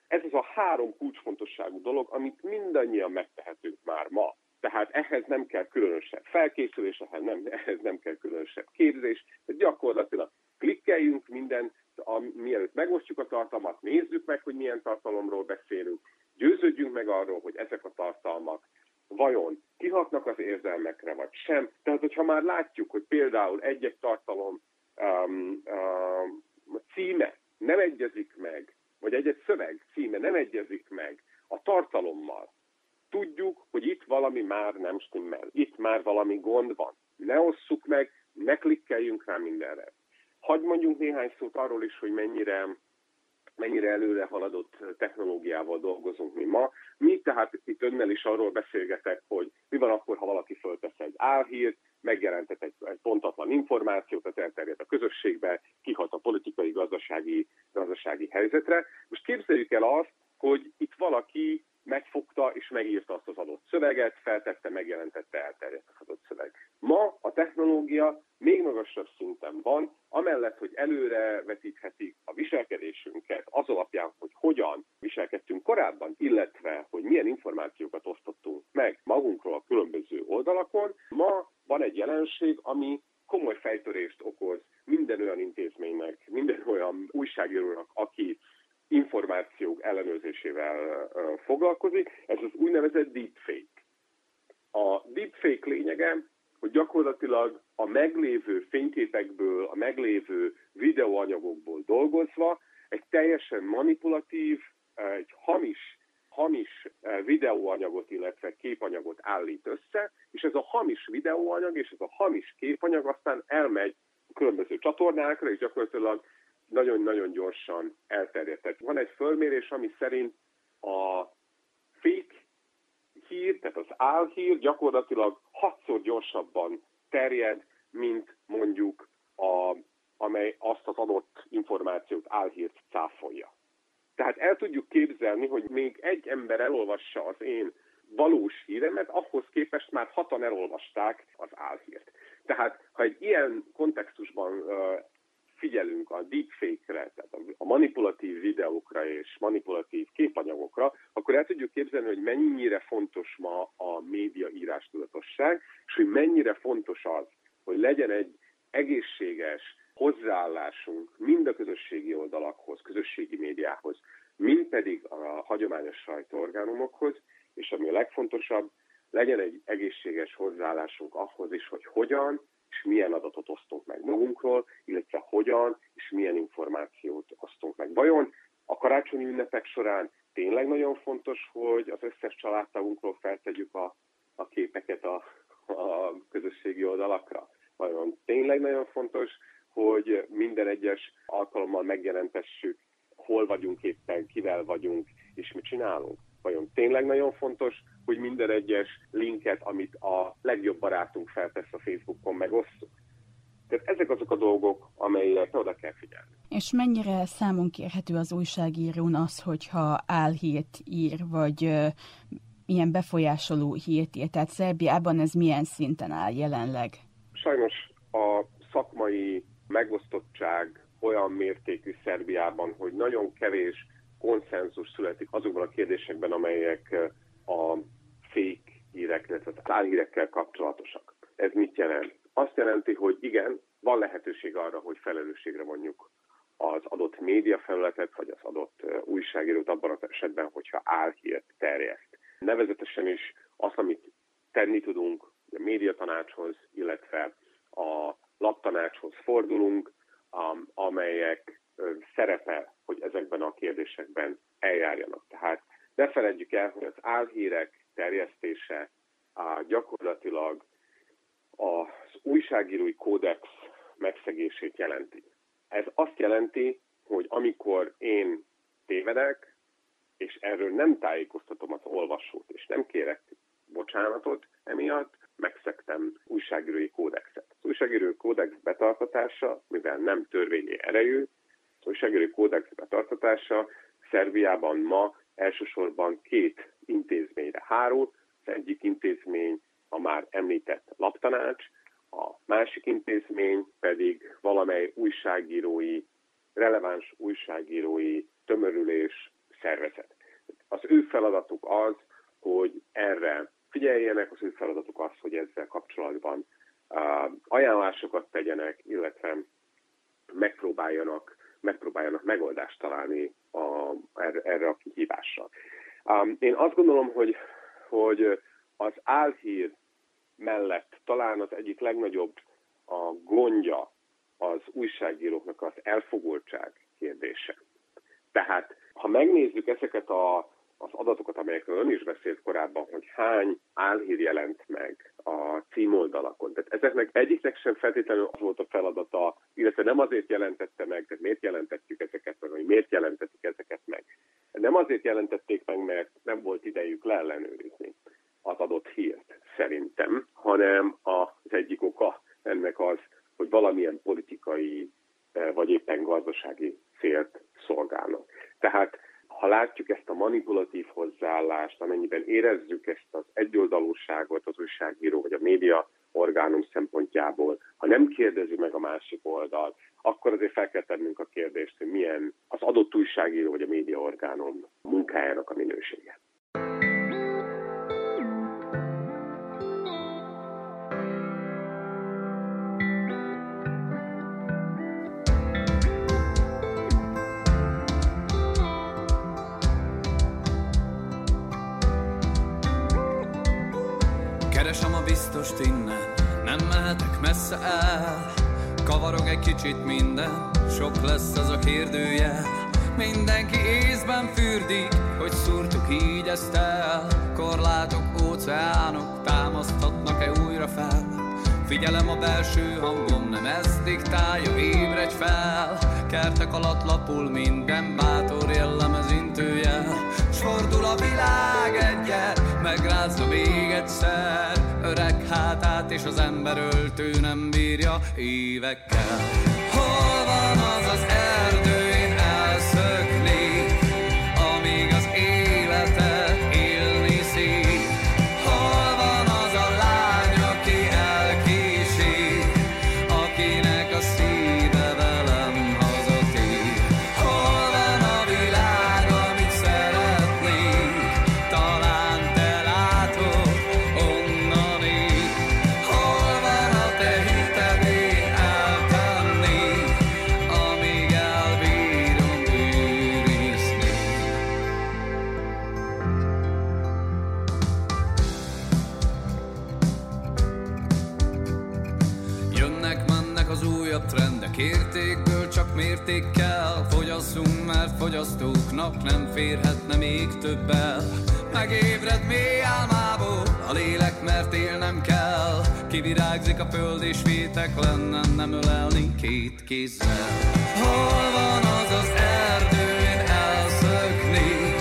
ez az a három kulcsfontosságú dolog, amit mindannyian megtehetünk már ma. Tehát ehhez nem kell különösebb felkészülés, ehhez nem kell különösebb képzés. Tehát gyakorlatilag klikkeljünk mindent, mielőtt megosztjuk a tartalmat, nézzük meg, hogy milyen tartalomról beszélünk, győződjünk meg arról, hogy ezek a tartalmak vajon kihatnak az érzelmekre, vagy sem. Tehát, hogyha már látjuk, hogy például egy-egy tartalom címe nem egyezik meg, vagy egy-egy szöveg címe nem egyezik meg a tartalommal, tudjuk, hogy itt valami már nem stimmel, itt már valami gond van. Ne osszuk meg, ne klikkeljünk rá mindenre. Hadd mondjunk néhány szót arról is, hogy mennyire előre haladott technológiával dolgozunk mi ma. Mi tehát itt önnel is arról beszélgetek, hogy mi van akkor, ha valaki föltesz egy álhírt, megjelentet egy pontatlan információt, az elterjed a közösségbe, kihat a politikai, gazdasági helyzetre. Most képzeljük el azt, hogy itt valaki megfogta és megírta azt az adott szöveget, feltette, megjelentette, elterjedt az adott szöveg. Ma a technológia még magasabb szinten van, amellett, hogy előre vetíthetik a viselkedésünket az alapján, hogy hogyan viselkedtünk korábban, illetve, hogy milyen információkat osztottunk meg magunkról a különböző oldalakon. Ma van egy jelenség, ami komoly fejtörést okoz minden olyan intézménynek, minden olyan újságírónak, aki információk ellenőrzésével foglalkozik, ez az úgynevezett deepfake. A deepfake lényege, hogy gyakorlatilag a meglévő fényképekből, a meglévő videóanyagokból dolgozva egy teljesen manipulatív, egy hamis videóanyagot, illetve képanyagot állít össze, és ez a hamis videóanyag és ez a hamis képanyag aztán elmegy a különböző csatornákra, és gyakorlatilag nagyon-nagyon gyorsan elterjedtek. Van egy fölmérés, ami szerint a fake hír, tehát az álhír gyakorlatilag 6-szor gyorsabban terjed, mint mondjuk amely azt az adott információt, álhírt cáfolja. Tehát el tudjuk képzelni, hogy még egy ember elolvassa az én valós híremet, ahhoz képest már 6-an elolvasták az álhírt. Tehát, ha egy ilyen kontextusban figyelünk a deepfake-re, tehát a manipulatív videókra és manipulatív képanyagokra, akkor el tudjuk képzelni, hogy mennyire fontos ma a médiaírás tudatosság, és hogy mennyire fontos az, hogy legyen egy egészséges hozzáállásunk mind a közösségi oldalakhoz, közösségi médiához, mind pedig a hagyományos sajtóorgánumokhoz, és ami a legfontosabb, legyen egy egészséges hozzáállásunk ahhoz is, hogy hogyan, és milyen adatot osztunk meg magunkról, illetve hogyan és milyen információt osztunk meg. Vajon a karácsonyi ünnepek során tényleg nagyon fontos, hogy az összes családtagunkról feltegyük a képeket a közösségi oldalakra? Vajon tényleg nagyon fontos, hogy minden egyes alkalommal megjelentessük, hol vagyunk éppen, kivel vagyunk és mit csinálunk? Vajon tényleg nagyon fontos, hogy minden egyes linket, amit a legjobb barátunk feltesz a Facebookon, megosszuk? Tehát ezek azok a dolgok, amelyekre oda kell figyelni. És mennyire számon kérhető az újságírón az, hogyha álhírt ír, vagy ilyen befolyásoló hírt ír? Tehát Szerbiában ez milyen szinten áll jelenleg? Sajnos a szakmai megosztottság olyan mértékű Szerbiában, hogy nagyon kevés konszenzus születik azokban a kérdésekben, amelyek a fake hírek, illetve az álhírekkel kapcsolatosak. Ez mit jelent? Azt jelenti, hogy igen, van lehetőség arra, hogy felelősségre vonjuk az adott médiafelületet, vagy az adott újságírót abban az esetben, hogyha álhírt terjeszt. Nevezetesen is azt, amit tenni tudunk, a médiatanácshoz, illetve a laptanácshoz fordulunk, amelyek szerepe, hogy ezekben a kérdésekben eljárjanak. Tehát ne feledjük el, hogy az álhírek terjesztése gyakorlatilag az újságírói kódex megszegését jelenti. Ez azt jelenti, hogy amikor én tévedek, és erről nem tájékoztatom az olvasót, és nem kérek bocsánatot, emiatt megszegtem újságírói kódexet. Az újságírói kódex betartatása, mivel nem törvényi erejű, az újságírói kódex betartatása Szerbiában ma elsősorban két intézményre hárul. Az egyik intézmény a már említett laptanács, a másik intézmény pedig valamely releváns újságírói tömörülés szervezet. Az ő feladatuk az, hogy erre figyeljenek, az ő feladatuk az, hogy ezzel kapcsolatban ajánlásokat tegyenek, illetve megpróbáljanak megoldást találni erre a kihívásra. Én azt gondolom, hogy az álhír mellett talán az egyik legnagyobb a gondja az újságíróknak az elfogoltság kérdése. Tehát, ha megnézzük ezeket az adatokat, amelyekről ön is beszélt korábban, hogy hány álhír jelent meg a címoldalakon. Tehát ezeknek egyiknek sem feltétlenül az volt a feladata, illetve nem azért jelentette meg, tehát miért jelentettük ezeket meg, vagy miért jelentetik ezeket meg. Nem azért jelentették meg, mert nem volt idejük leellenőrizni az adott hírt szerintem, hanem az egyik oka ennek az, hogy valamilyen politikai vagy éppen gazdasági célt szolgálnak. Tehát ha látjuk ezt a manipulatív hozzáállást, amennyiben érezzük ezt az egyoldalúságot az újságíró vagy a média orgánum szempontjából, ha nem kérdezi meg a másik oldalt, akkor azért fel kell tennünk a kérdést, hogy milyen az adott újságíró vagy a média orgánum munkájának a minősége. Keresem a biztost innen, nem mehetek messze el. Kavarog egy kicsit minden, sok lesz az a kérdőjel. Mindenki észben fürdik, hogy szúrtuk így ezt el. Korlátok, óceánok támaszthatnak-e újra fel? Figyelem a belső hangom, nem ez diktálja, ébredj fel. Kertek alatt lapul minden, bátor jellem az intőjel. Fordul a világ egyet, megrázza még egyszer. Öreg hátát és az emberöltő nem bírja évekkel. Hol van az az erdő, én elszöknék, amíg az életet élni szép. Hol van az a lány, aki elkísér, akinek a szíve velem hazatér. Hol van a világ, amit szeret? Talán te látod onnan így, hol van a te hited, én eltennék, amíg elbírom őrizni. Jönnek-mennek az újabb trendek, értékből csak mérték kell. Fogyasszunk, mert fogyasztóknak nem férhetne még több el. Megébred mély álmából a lélek, mert élnem kell. Kivirágzik a föld és vétek lenne, nem ölelni két kézzel. Hol van az az erdő, én elszöknék,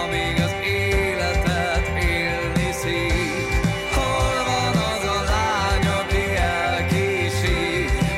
amíg az életet élni szép. Hol van az a lány, aki elkísér,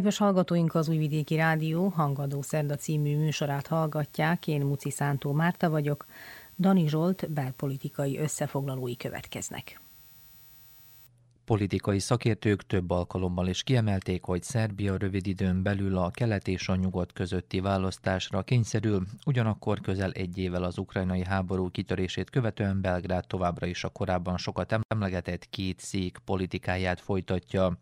Kedves hallgatóink, az Újvidéki Rádió Hangadó Szerda című műsorát hallgatják, én Muci Szántó Márta vagyok, Dani Zsolt belpolitikai összefoglalói következnek. Politikai szakértők több alkalommal is kiemelték, hogy Szerbia rövid időn belül a kelet és a nyugat közötti választásra kényszerül, ugyanakkor közel egy évvel az ukrajnai háború kitörését követően Belgrád továbbra is a korábban sokat emlegetett két szék politikáját folytatja.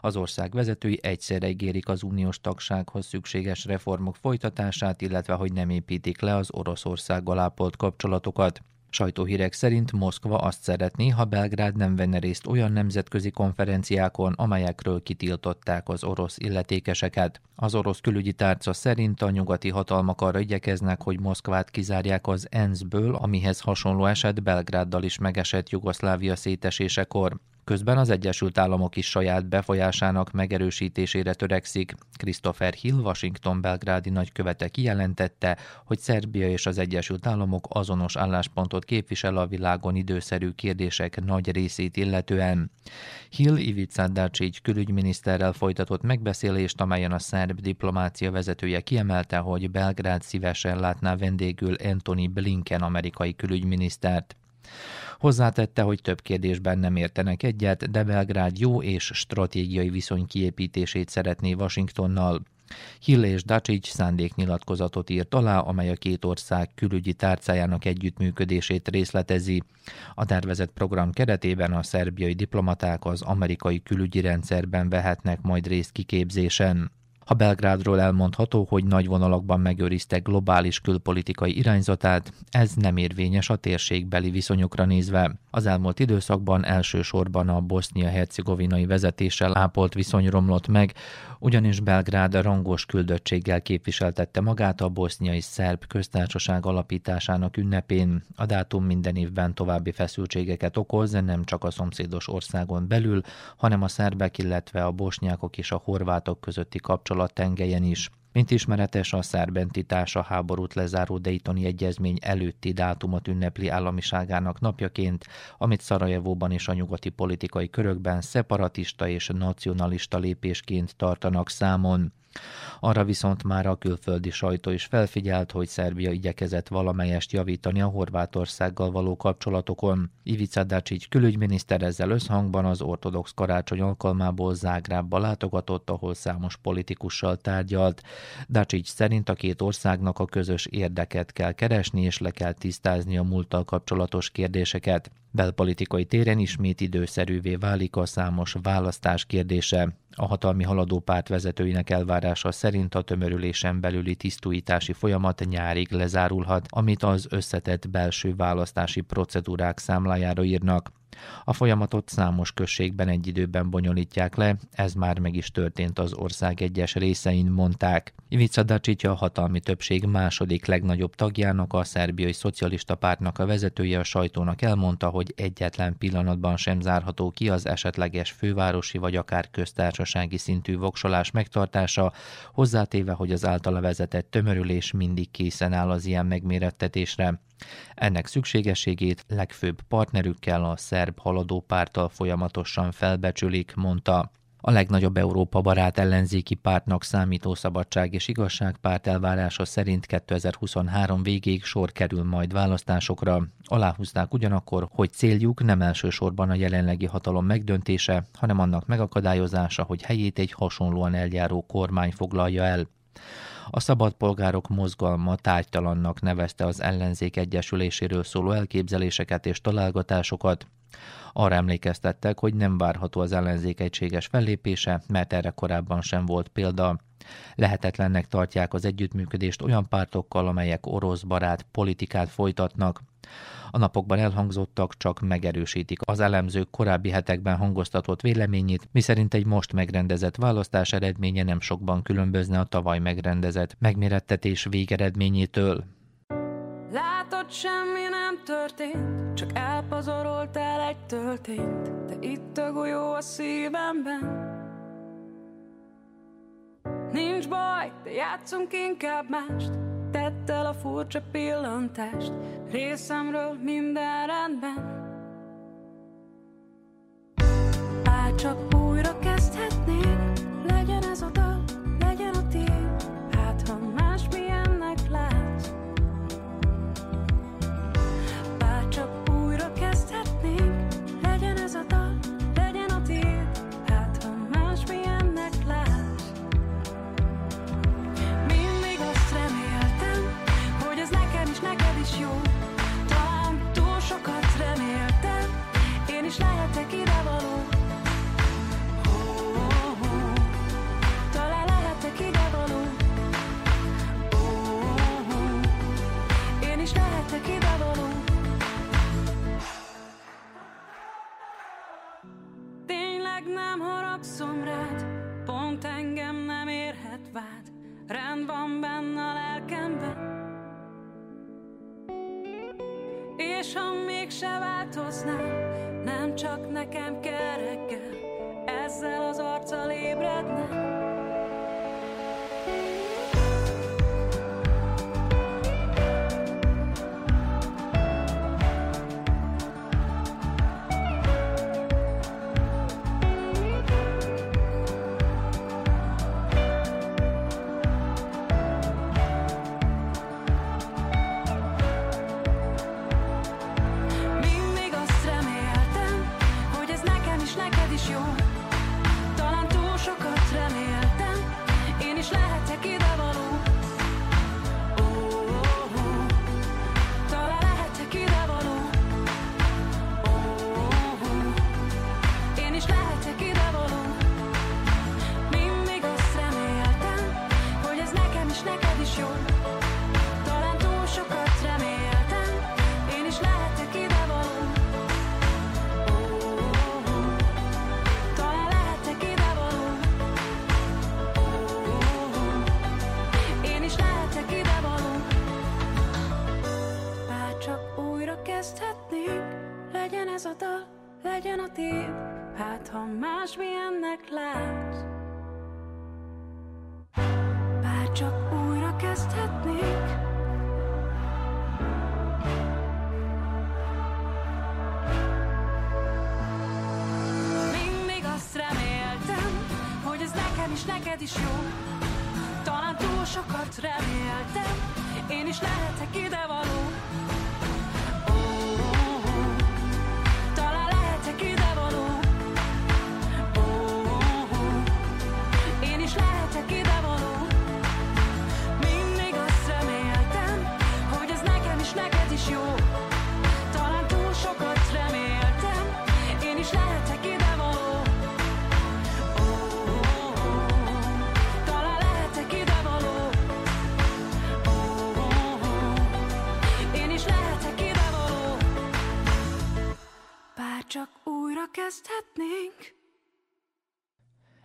Az ország vezetői egyszerre ígérik az uniós tagsághoz szükséges reformok folytatását, illetve hogy nem építik le az Oroszországgal ápolt kapcsolatokat. Sajtóhírek szerint Moszkva azt szeretné, ha Belgrád nem venne részt olyan nemzetközi konferenciákon, amelyekről kitiltották az orosz illetékeseket. Az orosz külügyi tárca szerint a nyugati hatalmak arra igyekeznek, hogy Moszkvát kizárják az ENSZ-ből, amihez hasonló eset Belgráddal is megesett Jugoszlávia szétesésekor. Közben az Egyesült Államok is saját befolyásának megerősítésére törekszik. Christopher Hill Washington belgrádi nagykövete kijelentette, hogy Szerbia és az Egyesült Államok azonos álláspontot képvisel a világon időszerű kérdések nagy részét illetően. Hill Ivica Dačić külügyminiszterrel folytatott megbeszélést, amelyen a szerb diplomácia vezetője kiemelte, hogy Belgrád szívesen látná vendégül Anthony Blinken amerikai külügyminisztert. Hozzátette, hogy több kérdésben nem értenek egyet, de Belgrád jó és stratégiai viszony kiépítését szeretné Washingtonnal. Hill és Dačić szándéknyilatkozatot írt alá, amely a két ország külügyi tárcájának együttműködését részletezi. A tervezett program keretében a szerbiai diplomaták az amerikai külügyi rendszerben vehetnek majd részt kiképzésen. A Belgrádról elmondható, hogy nagy vonalakban megőrizte globális külpolitikai irányzatát, ez nem érvényes a térségbeli viszonyokra nézve. Az elmúlt időszakban elsősorban a bosznia-hercegovinai vezetéssel ápolt viszony romlott meg, ugyanis Belgrád rangos küldöttséggel képviseltette magát a boszniai szerb köztársaság alapításának ünnepén. A dátum minden évben további feszültségeket okoz, nem csak a szomszédos országon belül, hanem a szerbek, illetve a bosnyákok és a horvátok közötti kapcsolatban. Tengelyen is. Mint ismeretes, a szerb entitás a háborút lezáró Daytoni egyezmény előtti dátumot ünnepli államiságának napjaként, amit Szarajevóban és a nyugati politikai körökben szeparatista és nacionalista lépésként tartanak számon. Arra viszont már a külföldi sajtó is felfigyelt, hogy Szerbia igyekezett valamelyest javítani a Horvátországgal való kapcsolatokon. Ivica Dačić külügyminiszter ezzel összhangban az ortodox karácsony alkalmából Zágrábba látogatott, ahol számos politikussal tárgyalt. Dačić szerint a két országnak a közös érdeket kell keresni, és le kell tisztázni a múlttal kapcsolatos kérdéseket. Belpolitikai téren ismét időszerűvé válik a számos választás kérdése. A hatalmi haladó párt vezetőinek elvárása szerint a tömörülésen belüli tisztújítási folyamat nyárig lezárulhat, amit az összetett belső választási procedúrák számlájára írnak. A folyamatot számos községben egy időben bonyolítják le, ez már meg is történt az ország egyes részein, mondták. Ivica Dačić a hatalmi többség második legnagyobb tagjának, a szerbiai szocialista pártnak a vezetője a sajtónak elmondta, hogy egyetlen pillanatban sem zárható ki az esetleges fővárosi vagy akár köztársasági szintű voksolás megtartása, hozzátéve, hogy az általa vezetett tömörülés mindig készen áll az ilyen megmérettetésre. Ennek szükségességét legfőbb partnerükkel, a szerb haladó párttal folyamatosan felbecsülik, mondta. A legnagyobb Európa barát ellenzéki pártnak számító Szabadság és Igazság párt elvárása szerint 2023 végéig sor kerül majd választásokra. Aláhúzták ugyanakkor, hogy céljuk nem elsősorban a jelenlegi hatalom megdöntése, hanem annak megakadályozása, hogy helyét egy hasonlóan eljáró kormány foglalja el. A szabadpolgárok mozgalma tárgytalannak nevezte az ellenzék egyesüléséről szóló elképzeléseket és találgatásokat. Arra emlékeztettek, hogy nem várható az ellenzék egységes fellépése, mert erre korábban sem volt példa. Lehetetlennek tartják az együttműködést olyan pártokkal, amelyek orosz barát politikát folytatnak. A napokban elhangzottak csak megerősítik az elemzők korábbi hetekben hangoztatott véleményét, miszerint egy most megrendezett választás eredménye nem sokban különbözne a tavaly megrendezett megmérettetés végeredményétől. Látod, semmi nem történt, csak elpazaroltál egy töltényt, de itt a golyó a szívemben. Nincs baj, de játszunk inkább mást, tedd el a furcsa pillantást, részemről minden rendben. Bárcsak újra kezdhetnénk, legyen ez a és ha mégse változnám, nem csak nekem kell reggel, ezzel az arccal ébrednem.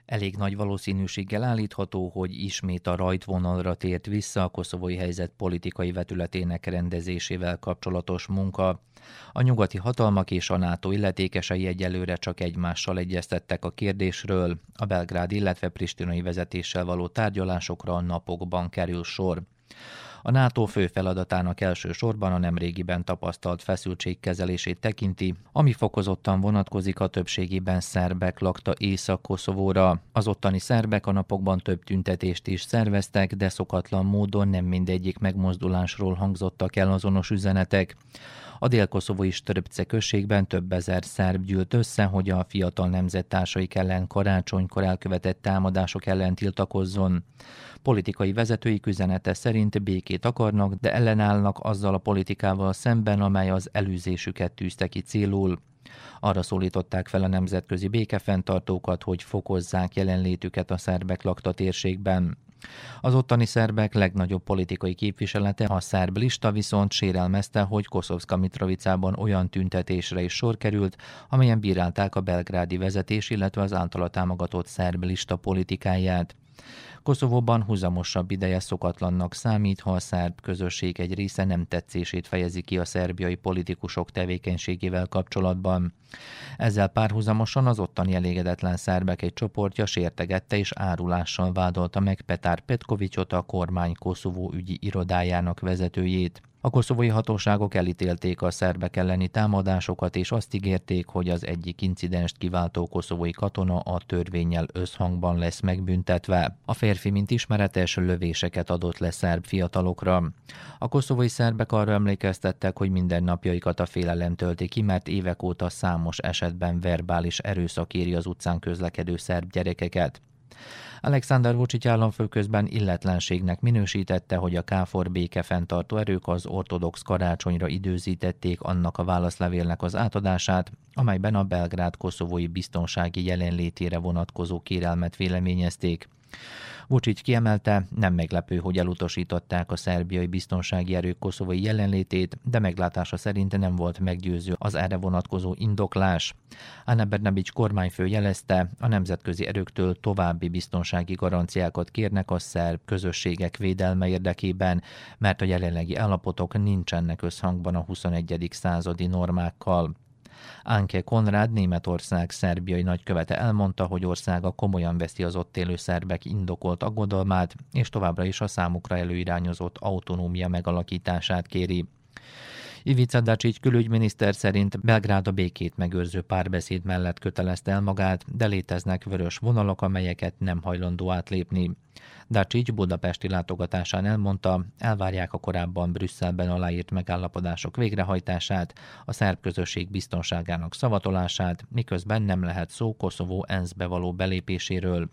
Elég nagy valószínűséggel állítható, hogy ismét a rajtvonalra tért vissza a koszovói helyzet politikai vetületének rendezésével kapcsolatos munka. A nyugati hatalmak és a NATO illetékesei egyelőre csak egymással egyeztettek a kérdésről, a belgrád, illetve pristinai vezetéssel való tárgyalásokra a napokban kerül sor. A NATO fő feladatának elsősorban a nemrégiben tapasztalt feszültség kezelését tekinti, ami fokozottan vonatkozik a többségében szerbek lakta Észak-Koszovóra. Az ottani szerbek a napokban több tüntetést is szerveztek, de szokatlan módon nem mindegyik megmozdulásról hangzottak el azonos üzenetek. A dél-koszovói Strbce községben több ezer szerb gyűlt össze, hogy a fiatal nemzettársaik ellen karácsonykor elkövetett támadások ellen tiltakozzon. Politikai vezetőik üzenete szerint békét akarnak, de ellenállnak azzal a politikával szemben, amely az elűzésüket tűzte ki célul. Arra szólították fel a nemzetközi békefenntartókat, hogy fokozzák jelenlétüket a szerbek lakta térségben. Az ottani szerbek legnagyobb politikai képviselete, a szerb lista viszont sérelmezte, hogy Koszovszka Mitrovicában olyan tüntetésre is sor került, amelyen bírálták a belgrádi vezetés, illetve az általa támogatott szerb lista politikáját. Koszovóban huzamosabb ideje szokatlannak számít, ha a szerb közösség egy része nem tetszését fejezi ki a szerbiai politikusok tevékenységével kapcsolatban. Ezzel párhuzamosan az ottani elégedetlen szerbek egy csoportja sértegette és árulással vádolta meg Petar Petkovicsot, a kormány Koszovó ügyi irodájának vezetőjét. A koszovói hatóságok elítélték a szerbek elleni támadásokat, és azt ígérték, hogy az egyik incidenst kiváltó koszovói katona a törvénnyel összhangban lesz megbüntetve. A férfi, mint ismeretes, lövéseket adott le szerb fiatalokra. A koszovói szerbek arra emlékeztettek, hogy mindennapjaikat a félelem tölti ki, mert évek óta számos esetben verbális erőszak éri az utcán közlekedő szerb gyerekeket. Alexander Vučić államfő közben illetlenségnek minősítette, hogy a KFOR békefenntartó erők az ortodox karácsonyra időzítették annak a válaszlevélnek az átadását, amelyben a belgrád koszovói biztonsági jelenlétére vonatkozó kérelmet véleményezték. Vučić kiemelte, nem meglepő, hogy elutasították a szerbiai biztonsági erők koszovói jelenlétét, de meglátása szerint nem volt meggyőző az erre vonatkozó indoklás. Ana Brnabić kormányfő jelezte, a nemzetközi erőktől további biztonsági garanciákat kérnek a szerb közösségek védelme érdekében, mert a jelenlegi állapotok nincsenek összhangban a 21. századi normákkal. Anke Konrád, Németország szerbiai nagykövete elmondta, hogy országa komolyan veszi az ott élő szerbek indokolt aggodalmát, és továbbra is a számukra előirányozott autonómia megalakítását kéri. Ivica Dačić külügyminiszter szerint Belgrád a békét megőrző párbeszéd mellett kötelezte el magát, de léteznek vörös vonalak, amelyeket nem hajlandó átlépni. Dačić budapesti látogatásán elmondta, elvárják a korábban Brüsszelben aláírt megállapodások végrehajtását, a szerb közösség biztonságának szavatolását, miközben nem lehet szó Koszovó ENSZ-be való belépéséről.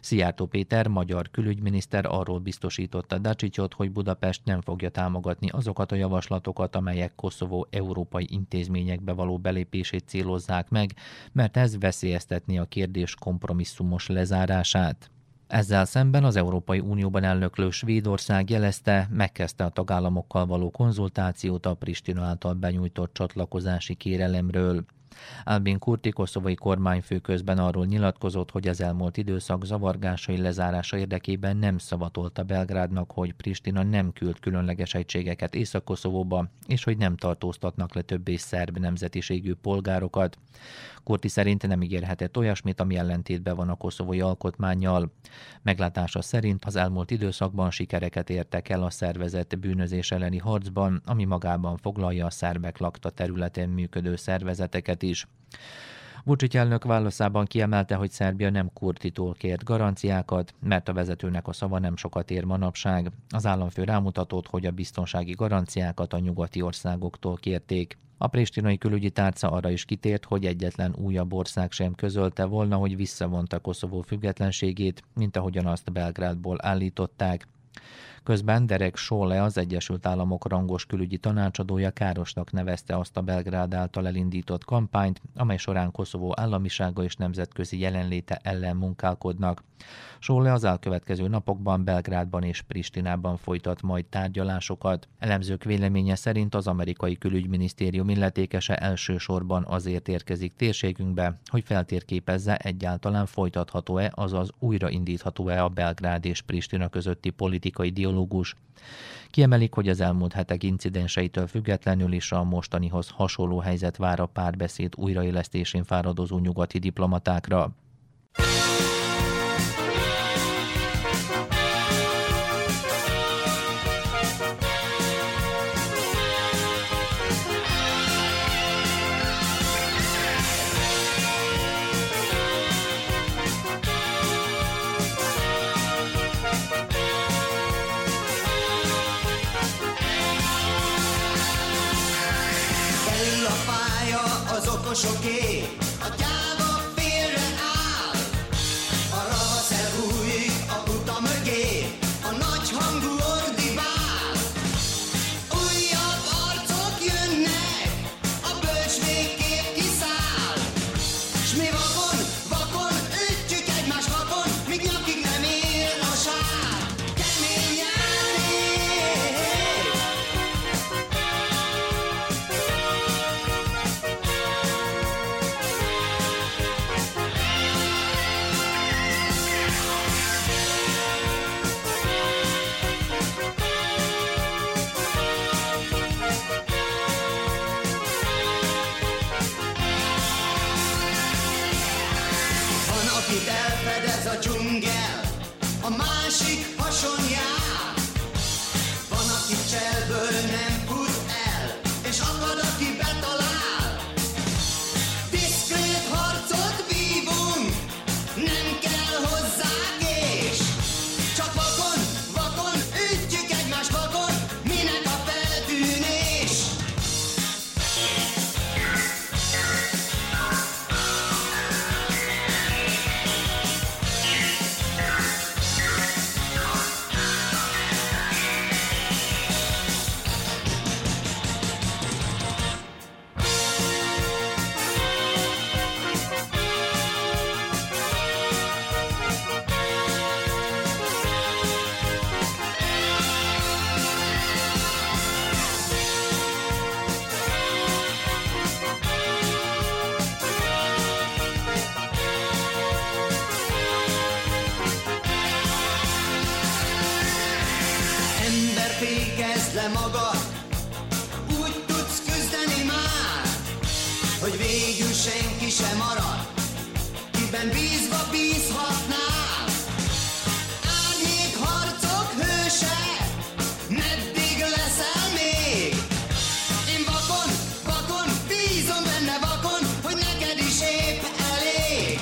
Szijjártó Péter, magyar külügyminiszter arról biztosította Dačićot, hogy Budapest nem fogja támogatni azokat a javaslatokat, amelyek Koszovó európai intézményekbe való belépését célozzák meg, mert ez veszélyeztetné a kérdés kompromisszumos lezárását. Ezzel szemben az Európai Unióban elnöklő Svédország jelezte, megkezdte a tagállamokkal való konzultációt a Pristina által benyújtott csatlakozási kérelemről. Albin Kurti koszovói kormányfő közben arról nyilatkozott, hogy az elmúlt időszak zavargásai lezárása érdekében nem szavatolta Belgrádnak, hogy Pristina nem küld különleges egységeket Észak-Koszovóba, és hogy nem tartóztatnak le többé szerb nemzetiségű polgárokat. Kurti szerint nem ígérhetett olyasmit, ami ellentétben van a koszovói alkotmánnyal. Meglátása szerint az elmúlt időszakban sikereket értek el a szervezett bűnözés elleni harcban, ami magában foglalja a szerbek lakta területen működő szervezeteket is. Vučić elnök válaszában kiemelte, hogy Szerbia nem Kurtitól kért garanciákat, mert a vezetőnek a szava nem sokat ér manapság. Az államfő rámutatott, hogy a biztonsági garanciákat a nyugati országoktól kérték. A pristinai külügyi tárca arra is kitért, hogy egyetlen újabb ország sem közölte volna, hogy visszavonta Koszovó függetlenségét, mint ahogyan azt Belgrádból állították. Közben Derek Solle, az Egyesült Államok rangos külügyi tanácsadója károsnak nevezte azt a Belgrád által elindított kampányt, amely során Koszovó államisága és nemzetközi jelenléte ellen munkálkodnak. Solle az elkövetkező napokban Belgrádban és Pristinában folytat majd tárgyalásokat. Elemzők véleménye szerint az amerikai külügyminisztérium illetékese elsősorban azért érkezik térségünkbe, hogy feltérképezze, egyáltalán folytatható-e, azaz újraindítható-e a Belgrád és Pristina közötti politikai dialógus. Kiemelik, hogy az elmúlt hetek incidenseitől függetlenül is a mostanihoz hasonló helyzet vár a párbeszéd újraélesztésén fáradozó nyugati diplomatákra. Soké, a gyáva félre áll, a ravasz elhújik a buta mögé, a nagy hangú ordibál. Újabb arcok jönnek, a bölcs végképp kiszáll, s mi vakon, ütjük egymás vakon, míg nyakig nem ér a sár. Keményen ér! le magad, úgy tudsz küzdeni már, hogy végül senki sem marad, kiben bízva bízhatnál. Árnyékharcok hőse, meddig leszel még? Én vakon, vakon, bízom benne vakon, hogy neked is épp elég.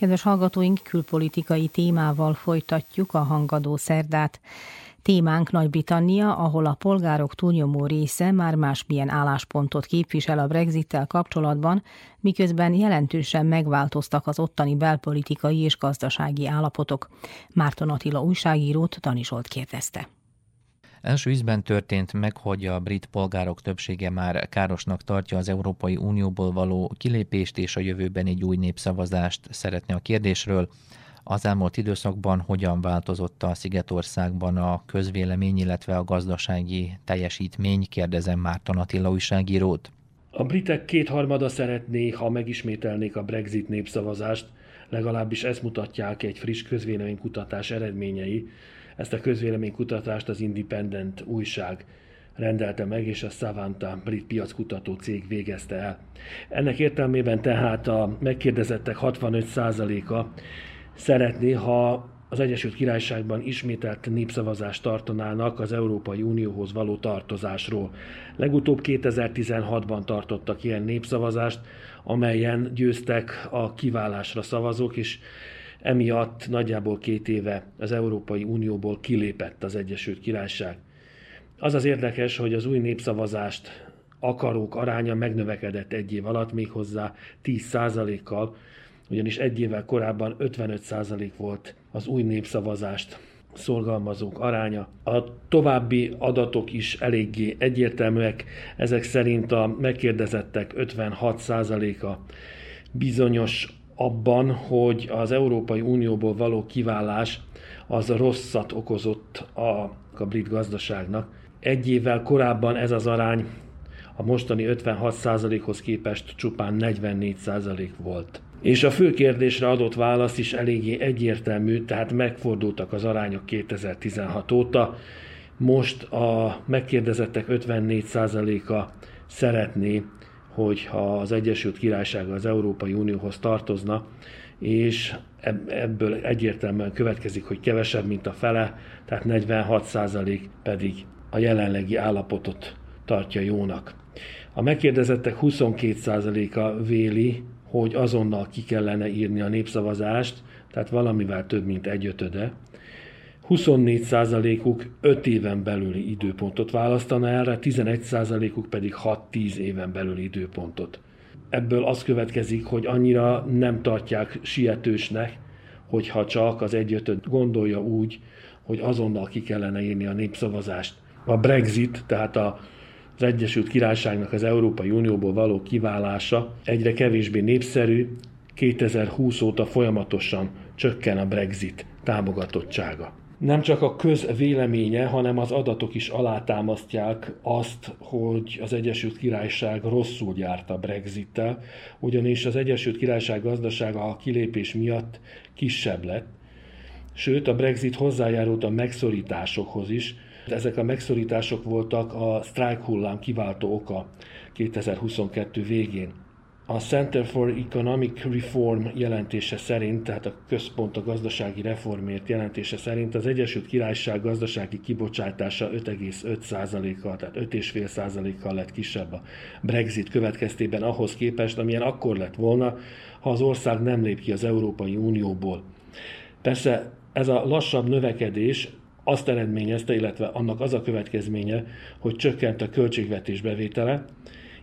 Kedves hallgatóink, külpolitikai témával folytatjuk a hangadó szerdát. Témánk Nagy-Britannia, ahol a polgárok túlnyomó része már másmilyen álláspontot képvisel a Brexittel kapcsolatban, miközben jelentősen megváltoztak az ottani belpolitikai és gazdasági állapotok. Márton Attila újságírót Dani Zsolt kérdezte. Első ízben történt meg, hogy a brit polgárok többsége már károsnak tartja az Európai Unióból való kilépést, és a jövőben egy új népszavazást szeretne a kérdésről. Az elmúlt időszakban hogyan változott a Szigetországban a közvélemény, illetve a gazdasági teljesítmény? Kérdezem Márton Attila újságírót. A britek kétharmada szeretné, ha megismételnék a Brexit népszavazást, legalábbis ezt mutatják egy friss közvéleménykutatás eredményei. Ezt a közvéleménykutatást az Independent újság rendelte meg, és a Savanta brit piackutató cég végezte el. Ennek értelmében tehát a megkérdezettek 65%-a szeretné, ha az Egyesült Királyságban ismételt népszavazást tartanának az Európai Unióhoz való tartozásról. Legutóbb 2016-ban tartottak ilyen népszavazást, amelyen győztek a kiválásra szavazók, és emiatt nagyjából 2 éve az Európai Unióból kilépett az Egyesült Királyság. Az az érdekes, hogy az új népszavazást akarók aránya megnövekedett 1 év alatt, méghozzá 10%-kal, ugyanis 1 évvel korábban 55% volt az új népszavazást szorgalmazók aránya. A további adatok is eléggé egyértelműek, ezek szerint a megkérdezettek 56%-a bizonyos abban, hogy az Európai Unióból való kiválás az rosszat okozott a brit gazdaságnak. 1 évvel korábban ez az arány a mostani 56%-hoz képest csupán 44% volt. És a fő kérdésre adott válasz is eléggé egyértelmű, tehát megfordultak az arányok 2016 óta. Most a megkérdezettek 54%-a szeretné, hogyha az Egyesült Királyság az Európai Unióhoz tartozna, és ebből egyértelműen következik, hogy kevesebb, mint a fele, tehát 46% pedig a jelenlegi állapotot tartja jónak. A megkérdezettek 22%-a véli, hogy azonnal ki kellene írni a népszavazást, tehát valamivel több, mint 1/5. 24%-uk 5 éven belüli időpontot választana erre, 11%-uk pedig 6-10 éven belüli időpontot. Ebből az következik, hogy annyira nem tartják sietősnek, hogyha csak az 1/5 gondolja úgy, hogy azonnal ki kellene írni a népszavazást. A Brexit, tehát az Egyesült Királyságnak az Európai Unióból való kiválása egyre kevésbé népszerű, 2020 óta folyamatosan csökken a Brexit támogatottsága. Nem csak a közvéleménye, hanem az adatok is alátámasztják azt, hogy az Egyesült Királyság rosszul járt a Brexittel, ugyanis az Egyesült Királyság gazdasága a kilépés miatt kisebb lett, sőt a Brexit hozzájárult a megszorításokhoz is. Ezek a megszorítások voltak a sztrájkhullám kiváltó oka 2022 végén. A Center for Economic Reform jelentése szerint, tehát a Központ a gazdasági reformért jelentése szerint az Egyesült Királyság gazdasági kibocsátása 5,5%-kal, tehát 5,5%-kal lett kisebb a Brexit következtében ahhoz képest, amilyen akkor lett volna, ha az ország nem lép ki az Európai Unióból. Persze ez a lassabb növekedés azt eredményezte, illetve annak az a következménye, hogy csökkent a költségvetés bevétele,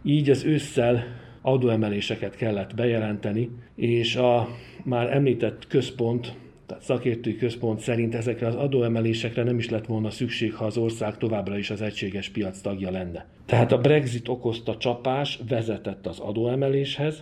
így az ősszel adóemeléseket kellett bejelenteni, és a már említett központ, tehát szakértői központ szerint ezekre az adóemelésekre nem is lett volna szükség, ha az ország továbbra is az egységes piac tagja lenne. Tehát a Brexit okozta csapás vezetett az adóemeléshez,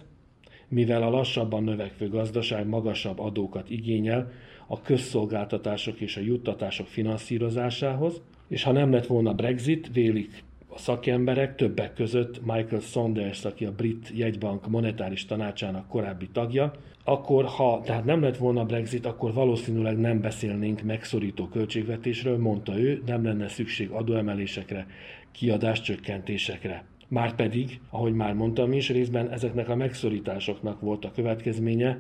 mivel a lassabban növekvő gazdaság magasabb adókat igényel a közszolgáltatások és a juttatások finanszírozásához, és ha nem lett volna Brexit, vélik a szakemberek, többek között Michael Saunders, aki a brit jegybank monetáris tanácsának korábbi tagja, akkor ha tehát nem lett volna Brexit, akkor valószínűleg nem beszélnénk megszorító költségvetésről, mondta ő, nem lenne szükség adóemelésekre, kiadáscsökkentésekre. Márpedig, ahogy már mondtam is, részben ezeknek a megszorításoknak volt a következménye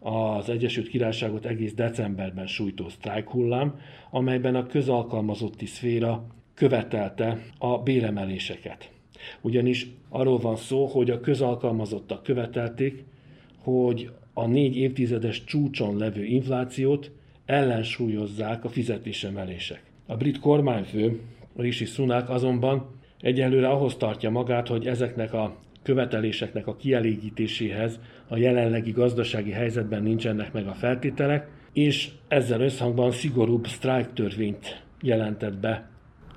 az Egyesült Királyságot egész decemberben sújtó sztrájkhullám, amelyben a közalkalmazotti szféra követelte a béremeléseket. Ugyanis arról van szó, hogy a közalkalmazottak követelték, hogy a 4 évtizedes csúcson levő inflációt ellensúlyozzák a fizetésemelések. A brit kormányfő, Rishi Sunak azonban egyelőre ahhoz tartja magát, hogy ezeknek a követeléseknek a kielégítéséhez a jelenlegi gazdasági helyzetben nincsenek meg a feltételek, és ezzel összhangban szigorúbb sztrájktörvényt jelentett be.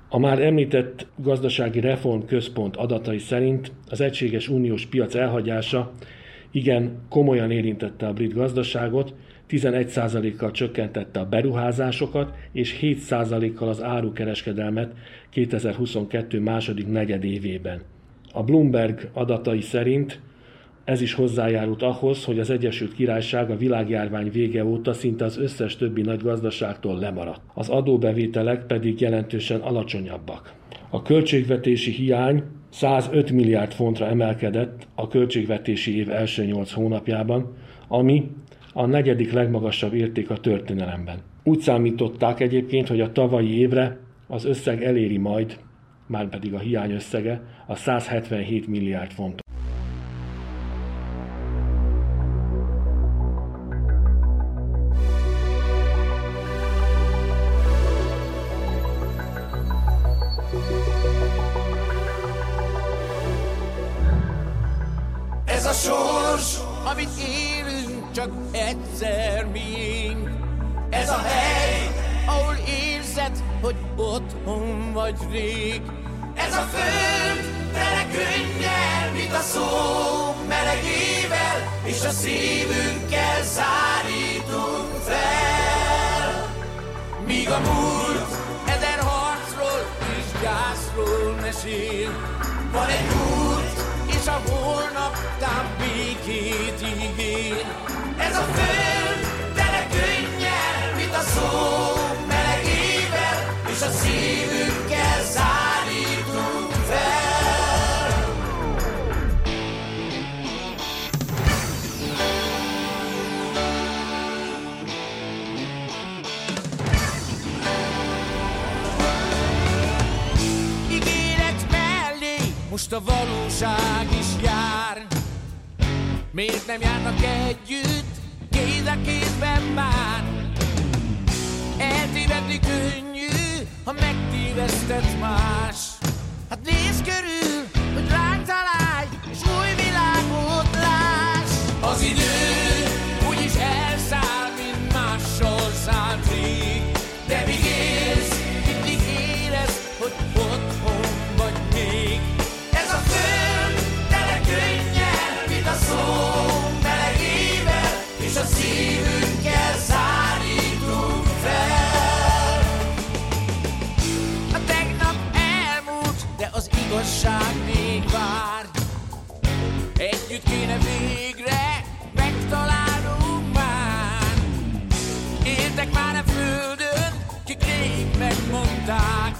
A már említett gazdasági reformközpont adatai szerint az egységes uniós piac elhagyása igen komolyan érintette a brit gazdaságot, 11%-kal csökkentette a beruházásokat és 7%-kal az árukereskedelmet 2022 második negyedévében. A Bloomberg adatai szerint ez is hozzájárult ahhoz, hogy az Egyesült Királyság a világjárvány vége óta szinte az összes többi nagy gazdaságtól lemaradt. Az adóbevételek pedig jelentősen alacsonyabbak. A költségvetési hiány 105 milliárd fontra emelkedett a költségvetési év első 8 hónapjában, ami a negyedik legmagasabb érték a történelemben. Úgy számították egyébként, hogy a tavalyi évre az összeg eléri majd, márpedig a hiány összege, a 177 milliárd fontot. Ez a hely, ahol érzed, hogy otthon vagy rég. Ez a föld, tele könnyel, mit a szó melegével, és a szívünkkel szárítunk fel. Míg a múlt ezer harcról és gázról mesél, van egy út, és a holnap tám békét ígér. Ez a föld, tele könnyel, mint a szó melegével, és a szívünkkel szállítunk fel. Ígéret mellé most a valóság is jár. Miért nem járnak együtt, kéz a kézben már? Eltévedni könnyű, ha megtévesztett más. Hát nézz körül, hogy ránk találj, és új világot láss. Az idő úgyis elszáll, mint mással szállt rég. De míg élsz, mindig érez, hogy otthon vagy még. Ez a föld, tele könnyel, mint a szó melegével, és a szívünkkel szárítunk fel. A tegnap elmúlt, de az igazság még vár. Együtt kéne végre megtalálnunk már. Éltek már a földön, kik rég megmondták.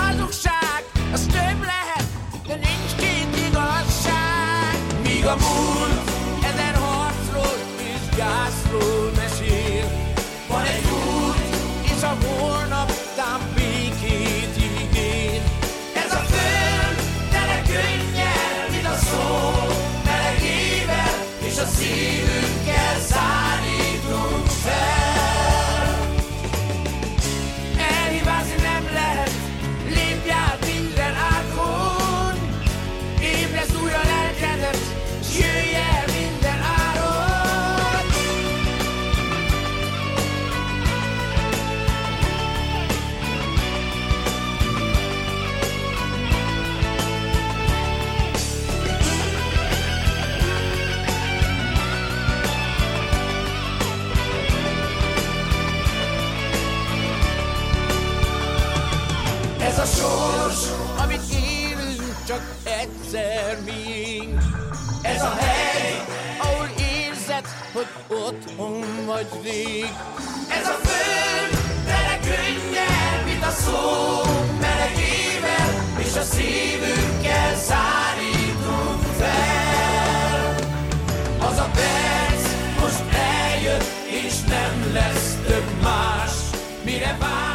Hazugság, az több lehet, de nincs két igazság. Míg a a múlt, ezer harcról és gyászról mesél. Van egy út, és a holnap tám békét ígér. Ez a film tele könnyel, mint a szó, melegével és a szívünkkel szállítunk fel. Elhibázni nem lehet, lépj át minden átkon, ébrezd újra lelkedet, s jöjj el minden áron. Ez a sors, amit élünk, csak egyszer miénk. Ez a hely, ahol érzed, hogy otthon vagy rég. Ez a föld, tele könnyel, mint a szó, melegével, és a szívünkkel szárítunk fel. Az a perc most eljött, és nem lesz több más, mire vár.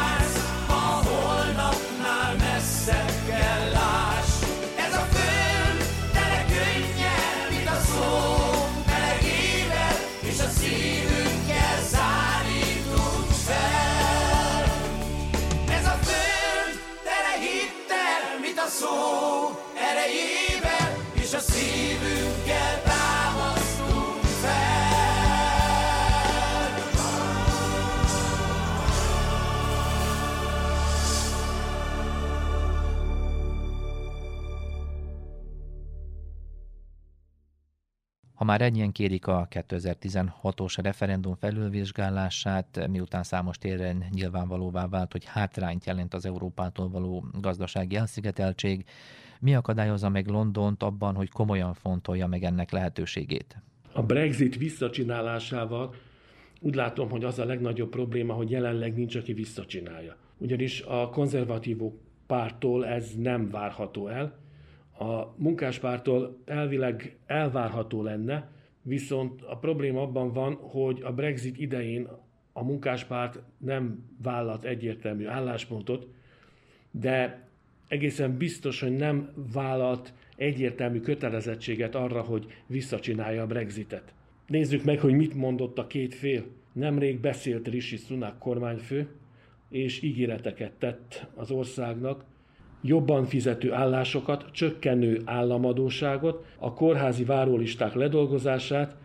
Ha már ennyien kérik a 2016-os referendum felülvizsgálását, miután számos téren nyilvánvalóvá vált, hogy hátrányt jelent az Európától való gazdasági elszigeteltség, mi akadályozza meg Londont abban, hogy komolyan fontolja meg ennek lehetőségét? A Brexit visszacsinálásával úgy látom, hogy az a legnagyobb probléma, hogy jelenleg nincs, aki visszacsinálja. Ugyanis a konzervatívok párttól ez nem várható el. A munkáspártól elvileg elvárható lenne, viszont a probléma abban van, hogy a Brexit idején a munkáspárt nem vállalt egyértelmű álláspontot, de egészen biztos, hogy nem vállalt egyértelmű kötelezettséget arra, hogy visszacsinálja a Brexitet. Nézzük meg, hogy mit mondott a két fél. Nemrég beszélt Rishi Sunak kormányfő, és ígéreteket tett az országnak, jobban fizető állásokat, csökkenő államadóságot, a kórházi várólisták ledolgozását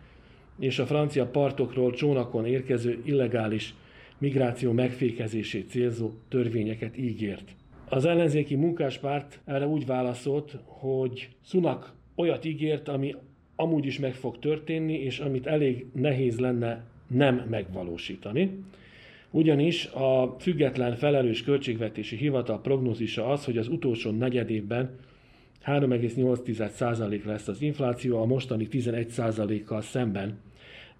és a francia partokról csónakon érkező illegális migráció megfékezését célzó törvényeket ígért. Az ellenzéki munkáspárt erre úgy válaszolt, hogy Sunak olyat ígért, ami amúgy is meg fog történni, és amit elég nehéz lenne nem megvalósítani. Ugyanis a független felelős költségvetési hivatal prognózisa az, hogy az utolsó negyedévben 3,8% lesz az infláció a mostani 11%-kal szemben.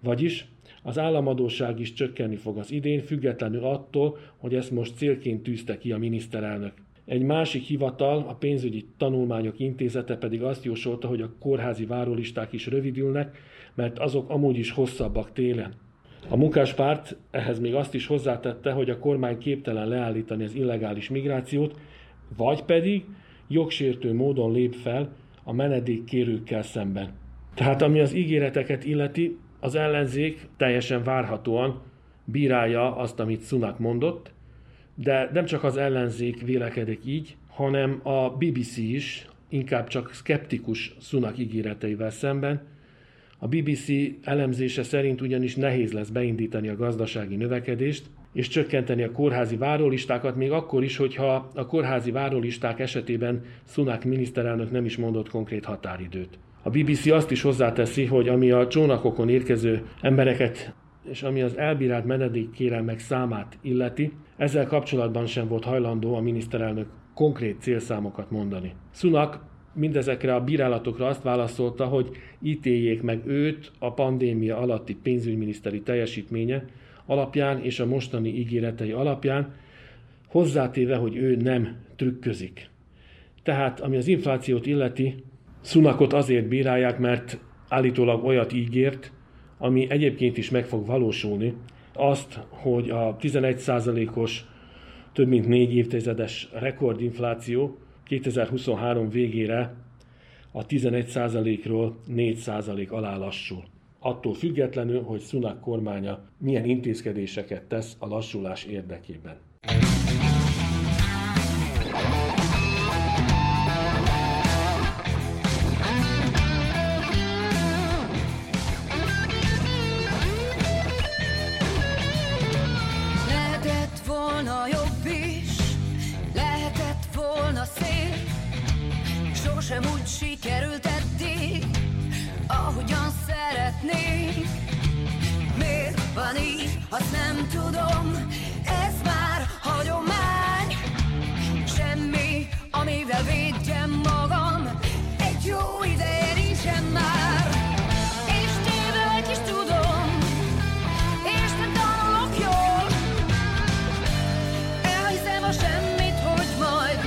Vagyis az államadósság is csökkenni fog az idén, függetlenül attól, hogy ezt most célként tűzte ki a miniszterelnök. Egy másik hivatal, a pénzügyi tanulmányok intézete pedig azt jósolta, hogy a kórházi várólisták is rövidülnek, mert azok amúgy is hosszabbak télen. A munkáspárt ehhez még azt is hozzátette, hogy a kormány képtelen leállítani az illegális migrációt, vagy pedig jogsértő módon lép fel a menedékkérőkkel szemben. Tehát ami az ígéreteket illeti, az ellenzék teljesen várhatóan bírálja azt, amit Sunak mondott, de nem csak az ellenzék vélekedik így, hanem a BBC is inkább csak szkeptikus Sunak ígéreteivel szemben. A BBC elemzése szerint ugyanis nehéz lesz beindítani a gazdasági növekedést, és csökkenteni a kórházi várólistákat, még akkor is, hogyha a kórházi várólisták esetében Sunak miniszterelnök nem is mondott konkrét határidőt. A BBC azt is hozzáteszi, hogy ami a csónakokon érkező embereket és ami az elbírált menedékkérelmek számát illeti, ezzel kapcsolatban sem volt hajlandó a miniszterelnök konkrét célszámokat mondani. Sunak mindezekre a bírálatokra azt válaszolta, hogy ítéljék meg őt a pandémia alatti pénzügyminiszteri teljesítménye alapján és a mostani ígéretei alapján, hozzátéve, hogy ő nem trükközik. Tehát, ami az inflációt illeti, Sunakot azért bírálják, mert állítólag olyat ígért, ami egyébként is meg fog valósulni, azt, hogy a 11%-os, több mint 4 évtizedes rekordinfláció 2023 végére a 11%-ról 4% alá lassul. Attól függetlenül, hogy Sunak kormánya milyen intézkedéseket tesz a lassulás érdekében. Sikerült eddig, ahogyan szeretnék. Miért van így, azt nem tudom, ez már hagyomány. Semmi, amivel védjem magam, egy jó ideje nincsen már. És tévedek is tudom, és nem tanulok jól. Elhiszem a semmit, hogy majd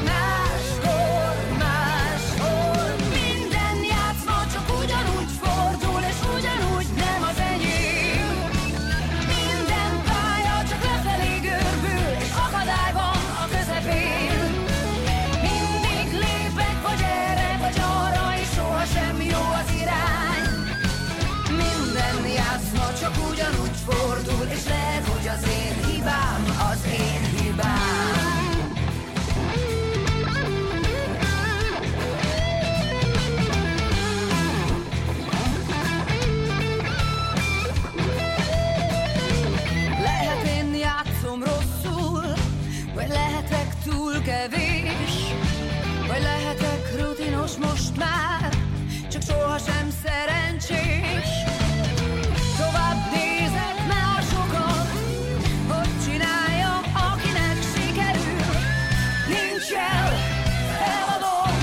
kevés, vagy lehetek rutinos most már, csak sohasem szerencsés. Tovább nézek másokat, hogy csináljam, akinek sikerül. Nincs el, eladom,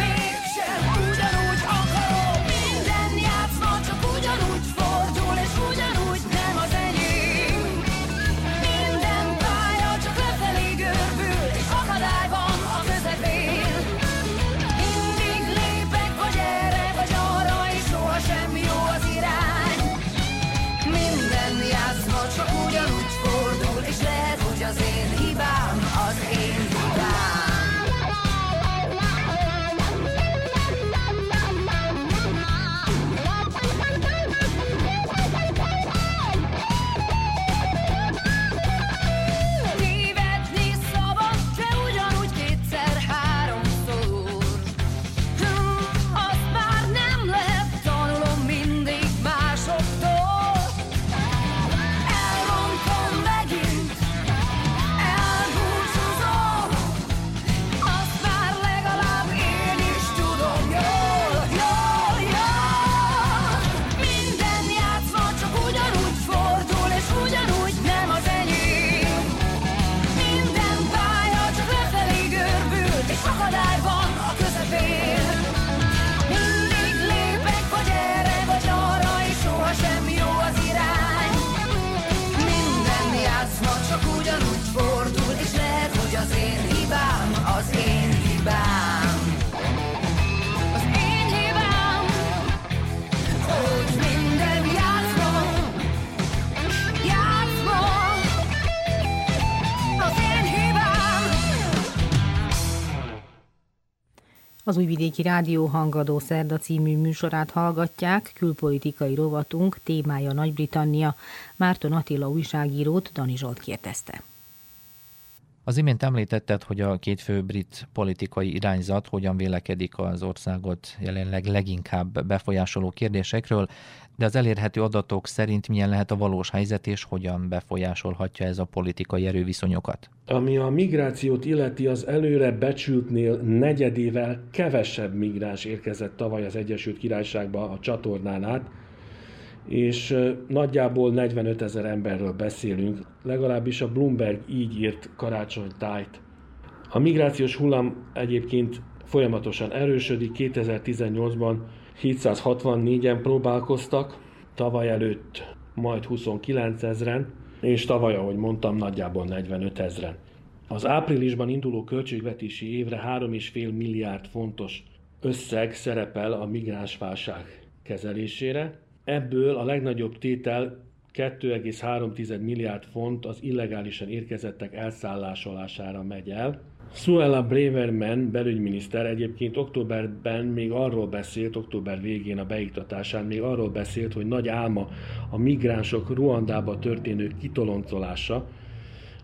mégsem ugyanúgy akarom. Minden játszma csak ugyanúgy fordul, és ugyanúgy nem az enyém. Minden pálya csak lefelé görbül, akadály van a közepén. Mindig lépek, vagy erre, vagy arra, és sohasem jó az irány. Minden játszma csak ugyanúgy fordul, és lehet, hogy az én hibám, az én hibám. Az Újvidéki Rádió Hangadó Szerda című műsorát hallgatják, külpolitikai rovatunk témája Nagy-Britannia. Márton Attila újságírót Dani Zsolt kérdezte. Az imént említetted, hogy a két fő brit politikai irányzat hogyan vélekedik az országot jelenleg leginkább befolyásoló kérdésekről, de az elérhető adatok szerint milyen lehet a valós helyzet, és hogyan befolyásolhatja ez a politikai erőviszonyokat? Ami a migrációt illeti, az előre becsültnél negyedével kevesebb migráns érkezett tavaly az Egyesült Királyságba a csatornán át, és nagyjából 45 000 emberről beszélünk, legalábbis a Bloomberg így írt karácsonytájt. A migrációs hullám egyébként folyamatosan erősödik, 2018-ban 764-en próbálkoztak, tavaly előtt majd 29 000-en, és tavaly, ahogy mondtam, nagyjából 45 000-en. Az áprilisban induló költségvetési évre 3,5 milliárd fontos összeg szerepel a migránsválság kezelésére. Ebből a legnagyobb tétel 2,3 milliárd font az illegálisan érkezettek elszállásolására megy el. Suella Braverman belügyminiszter egyébként október végén a beiktatásán még arról beszélt, hogy nagy álma a migránsok Ruandába történő kitoloncolása.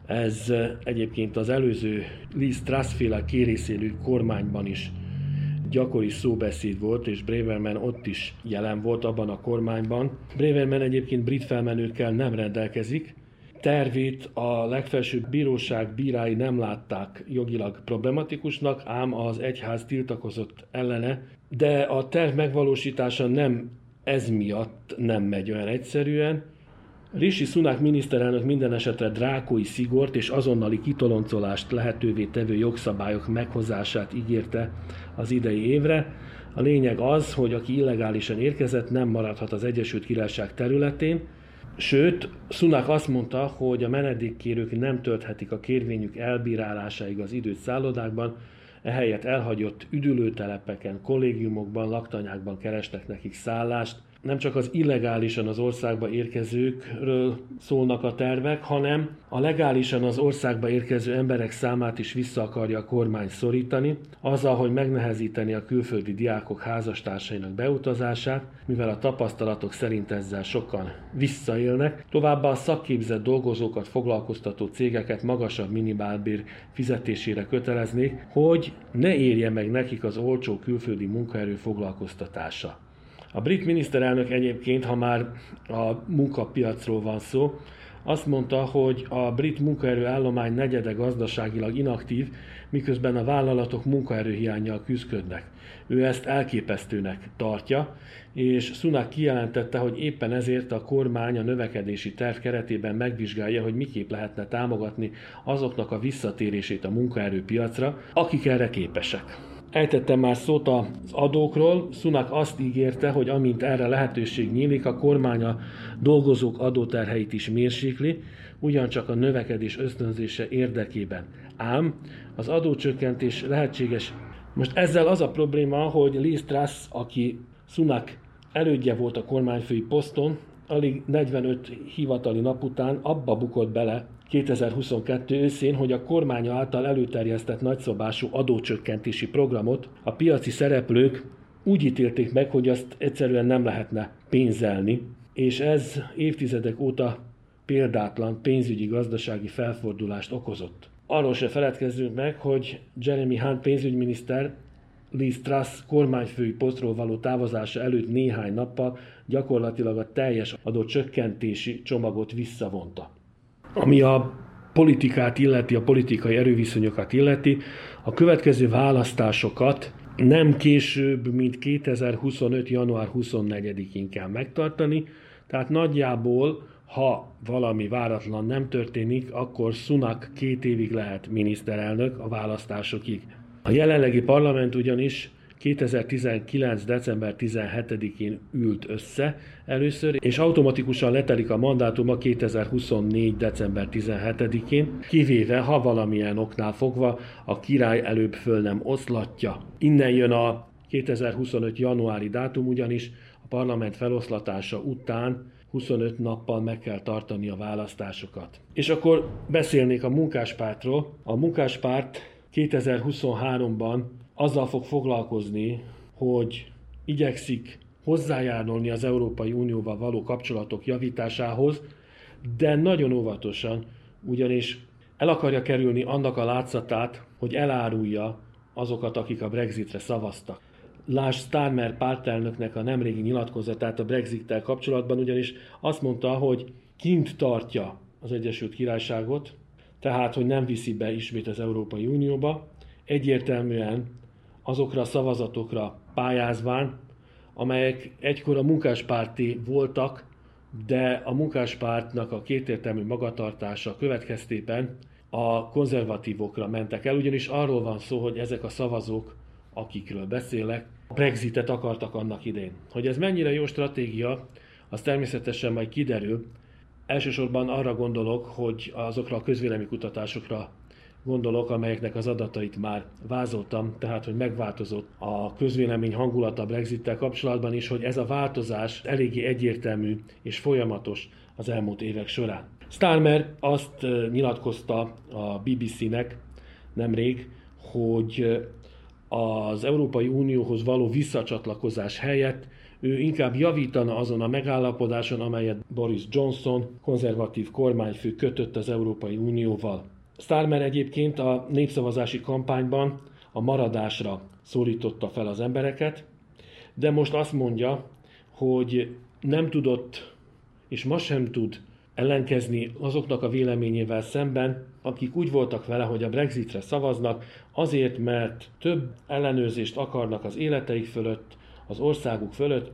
Ez egyébként az előző Liz Truss-féle kérészélű kormányban is gyakori szóbeszéd volt, és Braverman ott is jelen volt abban a kormányban. Braverman egyébként brit felmenőkkel nem rendelkezik. Tervét a legfelsőbb bíróság bírái nem látták jogilag problematikusnak, ám az egyház tiltakozott ellene, de a terv megvalósítása nem ez miatt nem megy olyan egyszerűen. Rishi Sunak miniszterelnök minden esetre drákói szigort és azonnali kitoloncolást lehetővé tevő jogszabályok meghozását ígérte az idei évre. A lényeg az, hogy aki illegálisan érkezett, nem maradhat az Egyesült Királyság területén. Sőt, Sunak azt mondta, hogy a menedékkérők nem tölthetik a kérvényük elbírálásáig az időt szállodákban, ehelyett elhagyott üdülőtelepeken, kollégiumokban, laktanyákban keresnek nekik szállást. Nem csak az illegálisan az országba érkezőkről szólnak a tervek, hanem a legálisan az országba érkező emberek számát is vissza akarja a kormány szorítani, azzal, hogy megnehezíteni a külföldi diákok házastársainak beutazását, mivel a tapasztalatok szerint ezzel sokan visszaélnek. Továbbá a szakképzett dolgozókat foglalkoztató cégeket magasabb minimálbér fizetésére köteleznék, hogy ne érje meg nekik az olcsó külföldi munkaerő foglalkoztatása. A brit miniszterelnök egyébként, ha már a munkapiacról van szó, azt mondta, hogy a brit munkaerőállomány negyede gazdaságilag inaktív, miközben a vállalatok munkaerőhiánnyal küzdködnek. Ő ezt elképesztőnek tartja, és Sunak kijelentette, hogy éppen ezért a kormány a növekedési terv keretében megvizsgálja, hogy miképp lehetne támogatni azoknak a visszatérését a munkaerőpiacra, akik erre képesek. Ejtettem már szót az adókról. Sunak azt ígérte, hogy amint erre lehetőség nyílik, a kormány a dolgozók adóterheit is mérsékli, ugyancsak a növekedés ösztönzése érdekében. Ám az adócsökkentés lehetséges. Most ezzel az a probléma, hogy Liz Truss, aki Sunak elődje volt a kormányfői poszton, alig 45 hivatali nap után abba bukott bele 2022 őszén, hogy a kormánya által előterjesztett nagyszabású adócsökkentési programot a piaci szereplők úgy ítélték meg, hogy azt egyszerűen nem lehetne pénzelni, és ez évtizedek óta példátlan pénzügyi-gazdasági felfordulást okozott. Arról se feledkezzünk meg, hogy Jeremy Hunt pénzügyminiszter Liz Truss kormányfői posztról való távozása előtt néhány nappal gyakorlatilag a teljes adócsökkentési csomagot visszavonta. Ami a politikát illeti, a politikai erőviszonyokat illeti, a következő választásokat nem később, mint 2025. január 24-én kell megtartani, tehát nagyjából, ha valami váratlan nem történik, akkor Sunak 2 évig lehet miniszterelnök a választásokig. A jelenlegi parlament ugyanis 2019. december 17-én ült össze először, és automatikusan letelik a mandátuma 2024. december 17-én, kivéve, ha valamilyen oknál fogva a király előbb föl nem oszlatja. Innen jön a 2025. januári dátum, ugyanis a parlament feloszlatása után 25 nappal meg kell tartani a választásokat. És akkor beszélnék a munkáspártról. A munkáspárt 2023-ban azzal fog foglalkozni, hogy igyekszik hozzájárulni az Európai Unióval való kapcsolatok javításához, de nagyon óvatosan, ugyanis el akarja kerülni annak a látszatát, hogy elárulja azokat, akik a Brexitre szavaztak. Lásd Starmer pártelnöknek a nemrégi nyilatkozatát a Brexittel kapcsolatban, ugyanis azt mondta, hogy kint tartja az Egyesült Királyságot, tehát hogy nem viszi be ismét az Európai Unióba, egyértelműen azokra a szavazatokra pályázván, amelyek egykor a munkáspárti voltak, de a munkáspártnak a kétértelmű magatartása következtében a konzervatívokra mentek el, ugyanis arról van szó, hogy ezek a szavazók, akikről beszélek, Brexitet akartak annak idején. Hogy ez mennyire jó stratégia, az természetesen majd kiderül. Elsősorban arra gondolok, hogy azokra a közvéleménykutatásokra gondolok, amelyeknek az adatait már vázoltam, tehát hogy megváltozott a közvélemény hangulata a Brexittel kapcsolatban is, hogy ez a változás eléggé egyértelmű és folyamatos az elmúlt évek során. Starmer azt nyilatkozta a BBC-nek nemrég, hogy az Európai Unióhoz való visszacsatlakozás helyett ő inkább javítana azon a megállapodáson, amelyet Boris Johnson, konzervatív kormányfő kötött az Európai Unióval. Starmer egyébként a népszavazási kampányban a maradásra szólította fel az embereket, de most azt mondja, hogy nem tudott és ma sem tud ellenkezni azoknak a véleményével szemben, akik úgy voltak vele, hogy a Brexitre szavaznak, azért, mert több ellenőrzést akarnak az életeik fölött, az országuk fölött.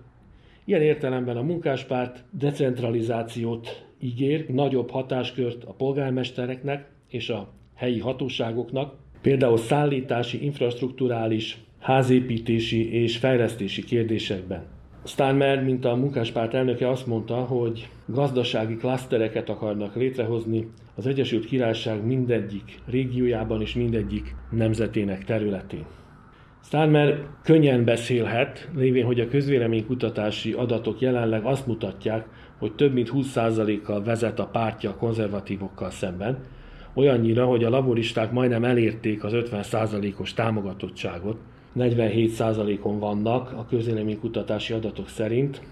Ilyen értelemben a munkáspárt decentralizációt ígér, nagyobb hatáskört a polgármestereknek és a helyi hatóságoknak, például szállítási, infrastrukturális, házépítési és fejlesztési kérdésekben. Starmer, mint a munkáspárt elnöke azt mondta, hogy gazdasági klasztereket akarnak létrehozni az Egyesült Királyság mindegyik régiójában és mindegyik nemzetének területén. Starmer könnyen beszélhet, lévén, hogy a közvéleménykutatási adatok jelenleg azt mutatják, hogy több mint 20%-kal vezet a pártja a konzervatívokkal szemben, olyannyira, hogy a laboristák majdnem elérték az 50%-os támogatottságot, 47%-on vannak a közvéleménykutatási adatok szerint,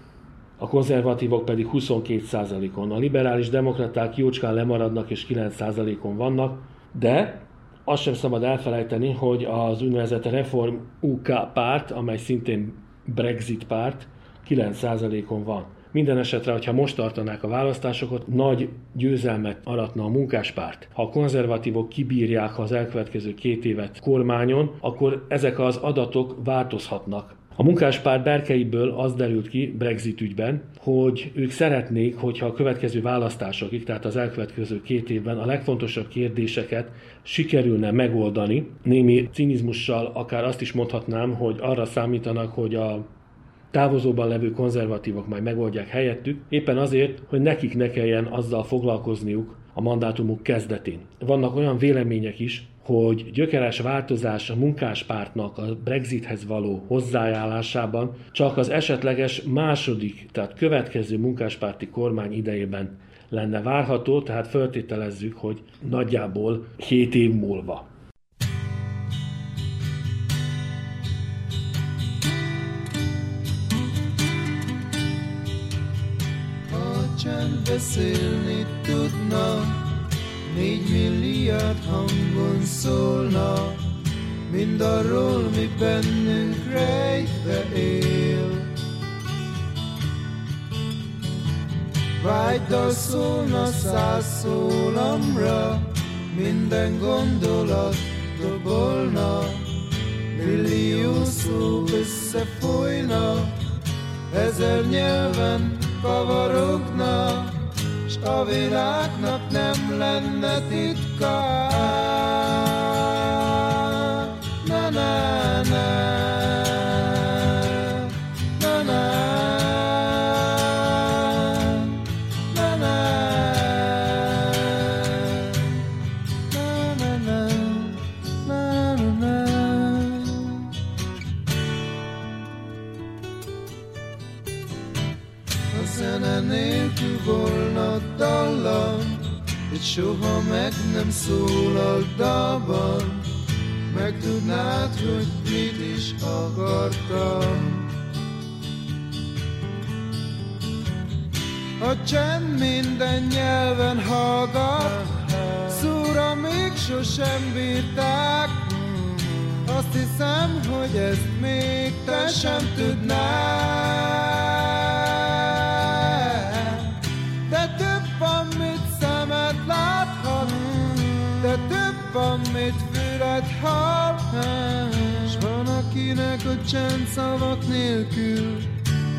a konzervatívok pedig 22%-on. A liberális demokraták jócskán lemaradnak és 9%-on vannak, de azt sem szabad elfelejteni, hogy az úgynevezett Reform UK párt, amely szintén Brexit párt, 9%-on van. Minden esetre, hogyha most tartanák a választásokat, nagy győzelmet aratna a munkáspárt. Ha a konzervatívok kibírják az elkövetkező 2 évet kormányon, akkor ezek az adatok változhatnak. A munkáspárt berkeiből az derült ki Brexit ügyben, hogy ők szeretnék, hogyha a következő választásokig, tehát az elkövetkező 2 évben a legfontosabb kérdéseket sikerülne megoldani. Némi cinizmussal akár azt is mondhatnám, hogy arra számítanak, hogy a távozóban levő konzervatívok majd megoldják helyettük, éppen azért, hogy nekik ne kelljen azzal foglalkozniuk a mandátumuk kezdetén. Vannak olyan vélemények is, hogy gyökeres változás a munkáspártnak a Brexithez való hozzájárulásában csak az esetleges második, tehát következő munkáspárti kormány idejében lenne várható, tehát feltételezzük, hogy nagyjából 7 év múlva. Beszélni tudna, 4 milliárd hangon szólna, mindarról, mi bennünk rejtve él. Vágydal szólna 100 szólamra, minden gondolat dobolna, millió szó összefolyna, 1000 nyelven kavarogna, s a világnak nem lenne titka. Na, na, na. Soha meg nem szólal dalban, megtudnád, hogy mit is akartam. A csend minden nyelven hallgat, szóra még sosem bírták. Azt hiszem, hogy ezt még te sem tudnád. De több van, mit szemed láthat, de több van, mit füled hall. S van, akinek a csend szavak nélkül,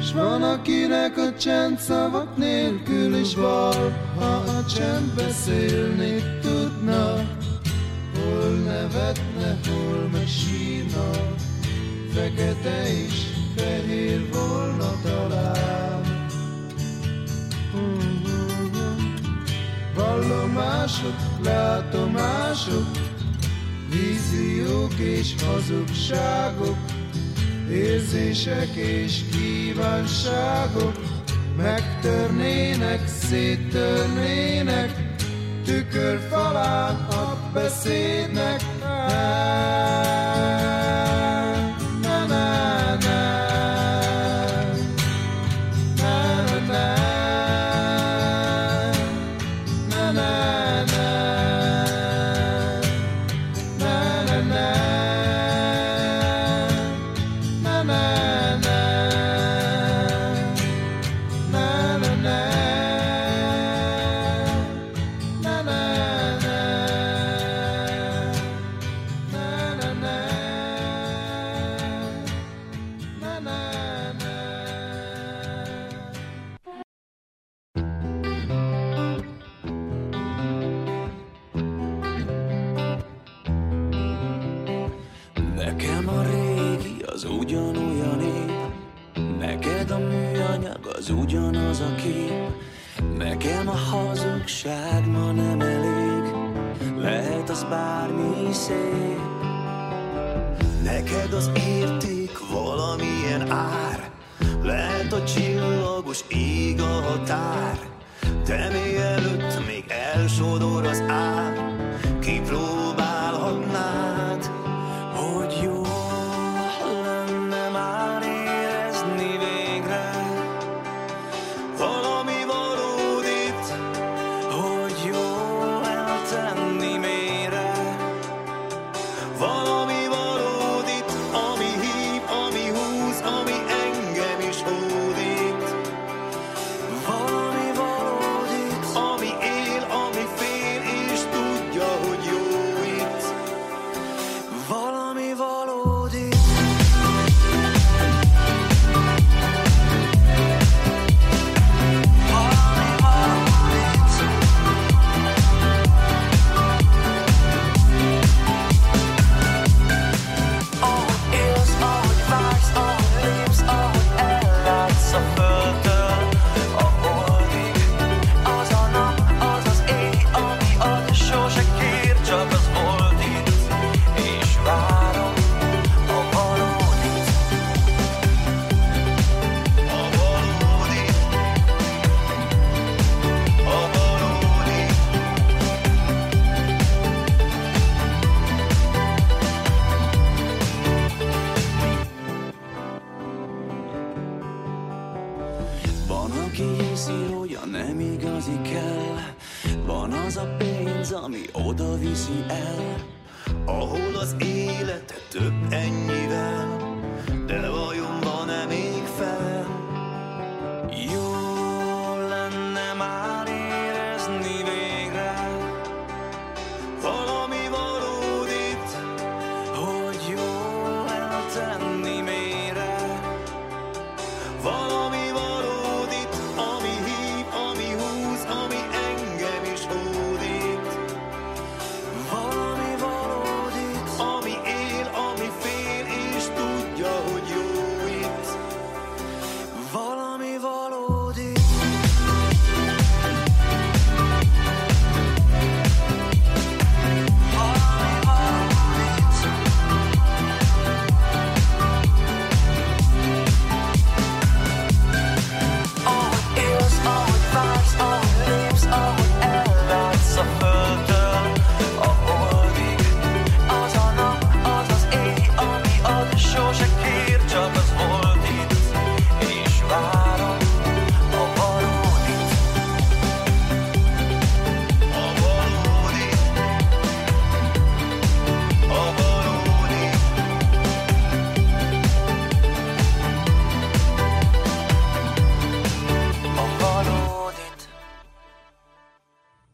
s van, akinek a csend szavak nélkül is val. Ha a csend beszélni tudna, hol nevetne, hol mesírna, fekete is fehér volna talán. Vallomások, látomások, víziók és hazugságok, érzések és kívánságok, megtörnének, széttörnének, tükörfalán a beszédnek.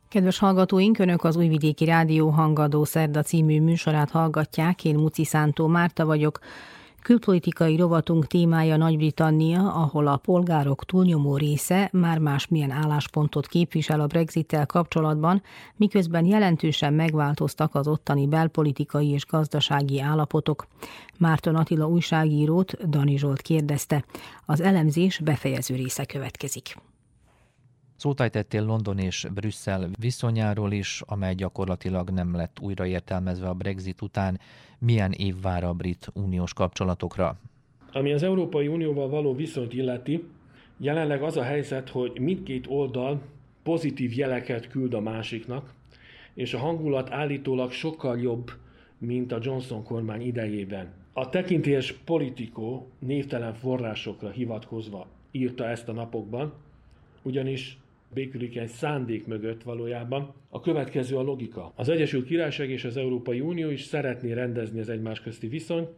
Kedves hallgatóink, Önök az Újvidéki Rádió Hangadó Szerda című műsorát hallgatják, én Muci Szántó Márta vagyok. Külpolitikai rovatunk témája Nagy-Britannia, ahol a polgárok túlnyomó része már másmilyen álláspontot képvisel a Brexittel kapcsolatban, miközben jelentősen megváltoztak az ottani belpolitikai és gazdasági állapotok. Márton Attila újságírót Dani Zsolt kérdezte. Az elemzés befejező része következik. Szótájt tettél London és Brüsszel viszonyáról is, amely gyakorlatilag nem lett újraértelmezve a Brexit után. Milyen év vár a brit uniós kapcsolatokra? Ami az Európai Unióval való viszonyt illeti, jelenleg az a helyzet, hogy mindkét oldal pozitív jeleket küld a másiknak, és a hangulat állítólag sokkal jobb, mint a Johnson kormány idejében. A tekintélyes politikó névtelen forrásokra hivatkozva írta ezt a napokban, ugyanis békülékeny szándék mögött valójában a következő a logika. Az Egyesült Királyság és az Európai Unió is szeretné rendezni az egymás közti viszonyt,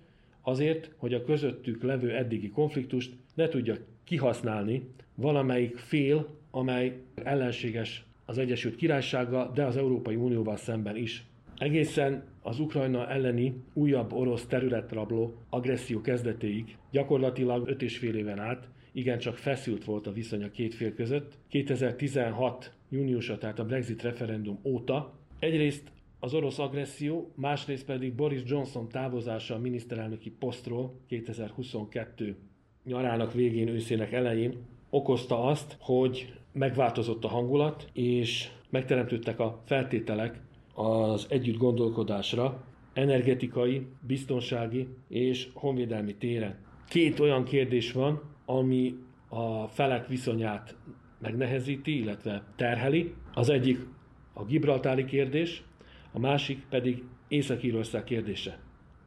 azért, hogy a közöttük levő eddigi konfliktust ne tudja kihasználni valamelyik fél, amely ellenséges az Egyesült Királysággal, de az Európai Unióval szemben is. Egészen az Ukrajna elleni újabb orosz területrabló agresszió kezdetéig gyakorlatilag 5,5 éven át igencsak feszült volt a viszony a két fél között. 2016. júniusa, tehát a Brexit referendum óta egyrészt az orosz agresszió, másrészt pedig Boris Johnson távozása a miniszterelnöki posztról 2022 nyarának végén, őszének elején okozta azt, hogy megváltozott a hangulat, és megteremtődtek a feltételek az együtt gondolkodásra energetikai, biztonsági és honvédelmi téren. Két olyan kérdés van, ami a felek viszonyát megnehezíti, illetve terheli. Az egyik a gibraltári kérdés, a másik pedig Észak-Írország kérdése.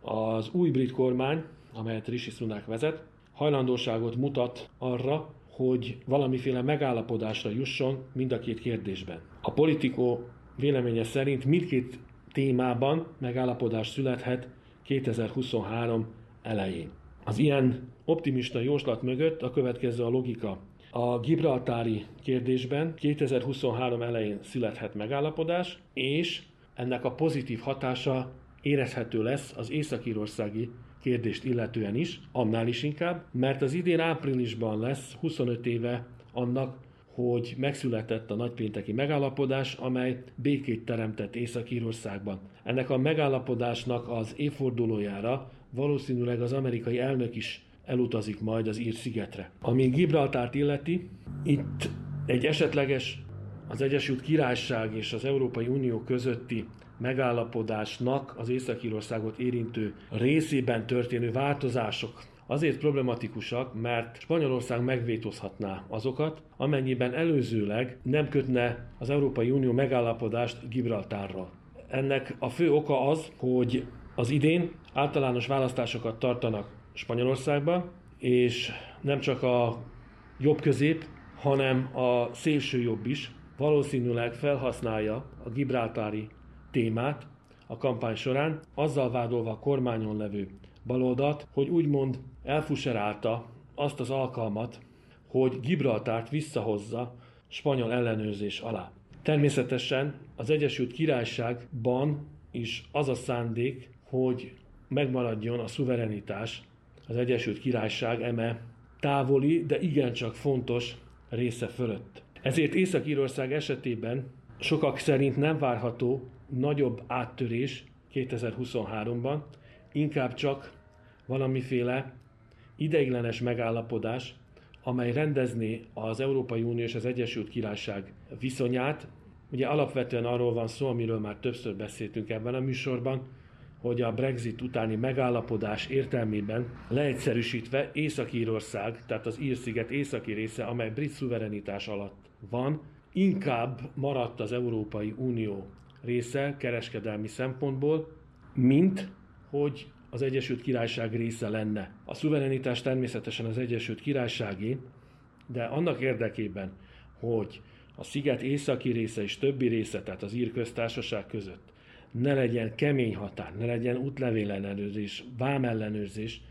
Az új brit kormány, amelyet Rishi Sunak vezet, hajlandóságot mutat arra, hogy valamiféle megállapodásra jusson mind a két kérdésben. A politikó véleménye szerint mindkét témában megállapodás születhet 2023 elején. Az ilyen optimista jóslat mögött a következő a logika. A gibraltári kérdésben 2023 elején születhet megállapodás, és ennek a pozitív hatása érezhető lesz az észak-írországi kérdést illetően is, annál is inkább, mert az idén áprilisban lesz 25 éve annak, hogy megszületett a nagypénteki megállapodás, amely békét teremtett Észak-Írországban. Ennek a megállapodásnak az évfordulójára valószínűleg az amerikai elnök is elutazik majd az Ír-szigetre. Ami Gibraltárt illeti, itt egy esetleges az Egyesült Királyság és az Európai Unió közötti megállapodásnak az Észak-Írországot érintő részében történő változások azért problematikusak, mert Spanyolország megvétózhatná azokat, amennyiben előzőleg nem kötne az Európai Unió megállapodást Gibraltárral. Ennek a fő oka az, hogy az idén általános választásokat tartanak Spanyolországban, és nem csak a jobb-közép, hanem a szélső jobb is valószínűleg felhasználja a gibraltári témát a kampány során, azzal vádolva a kormányon levő baloldalt, hogy úgymond elfuserálta azt az alkalmat, hogy Gibraltárt visszahozza spanyol ellenőrzés alá. Természetesen az Egyesült Királyságban is az a szándék, hogy megmaradjon a szuverenitás az Egyesült Királyság eme távoli, de igencsak fontos része fölött. Ezért Észak-Írország esetében sokak szerint nem várható nagyobb áttörés 2023-ban, inkább csak valamiféle ideiglenes megállapodás, amely rendezné az Európai Unió és az Egyesült Királyság viszonyát. Ugye alapvetően arról van szó, amiről már többször beszéltünk ebben a műsorban, hogy a Brexit utáni megállapodás értelmében leegyszerűsítve Észak-Írország, tehát az Ír-sziget északi része, amely brit szuverenitás alatt van, inkább maradt az Európai Unió része kereskedelmi szempontból, mint hogy az Egyesült Királyság része lenne. A szuverenitás természetesen az Egyesült Királyságé, de annak érdekében, hogy a sziget északi része és többi része, tehát az Ír Köztársaság között ne legyen kemény határ, ne legyen útlevél ellenőrzés, vámellenőrzés,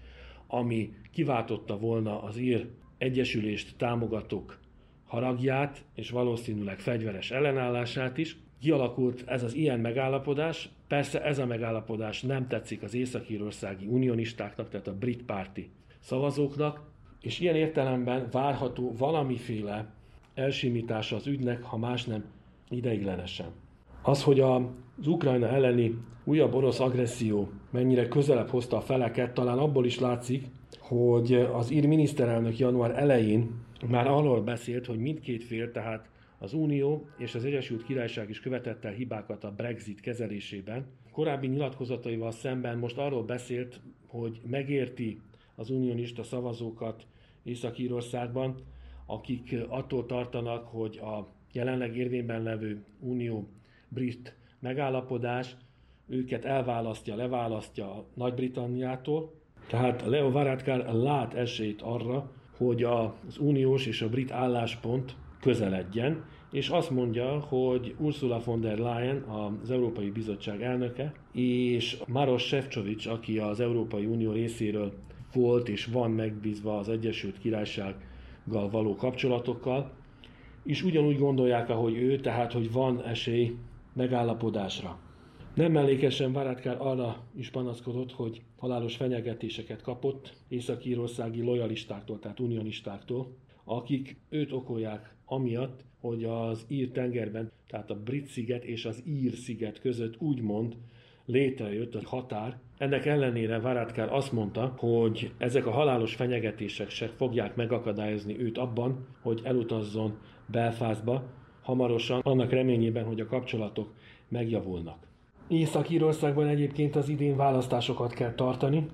ami kiváltotta volna az ír egyesülést támogatók haragját és valószínűleg fegyveres ellenállását is. Kialakult ez az ilyen megállapodás, persze ez a megállapodás nem tetszik az észak-írországi unionistáknak, tehát a brit párti szavazóknak, és ilyen értelemben várható valamiféle elsimítása az ügynek, ha más nem ideiglenesen. Az, hogy az Ukrajna elleni újabb orosz agresszió mennyire közelebb hozta a feleket, talán abból is látszik, hogy az ír miniszterelnök január elején már arról beszélt, hogy mindkét fél, tehát Az Unió és az Egyesült Királyság is követett el hibákat a Brexit kezelésében. Korábbi nyilatkozataival szemben most arról beszélt, hogy megérti az unionista szavazókat Észak-Írországban, akik attól tartanak, hogy a jelenleg érvényben levő unió-brit megállapodás őket elválasztja, leválasztja a Nagy-Britanniától. Tehát Leo Varadkar lát esélyt arra, hogy az uniós és a brit álláspont közeledjen, és azt mondja, hogy Ursula von der Leyen, az Európai Bizottság elnöke, és Maros Sefcovic, aki az Európai Unió részéről volt és van megbízva az Egyesült Királysággal való kapcsolatokkal, és ugyanúgy gondolják, ahogy ő, tehát, hogy van esély megállapodásra. Nem mellékesen Varadkar arra is panaszkodott, hogy halálos fenyegetéseket kapott észak-írországi lojalistáktól, tehát unionistáktól, akik őt okolják amiatt, hogy az ír tengerben, tehát a brit sziget és az ír sziget között úgymond létrejött a határ. Ennek ellenére Varadkar azt mondta, hogy ezek a halálos fenyegetések se fogják megakadályozni őt abban, hogy elutazzon Belfastba hamarosan, annak reményében, hogy a kapcsolatok megjavulnak. Észak-Írországban egyébként az idén választásokat kell tartani,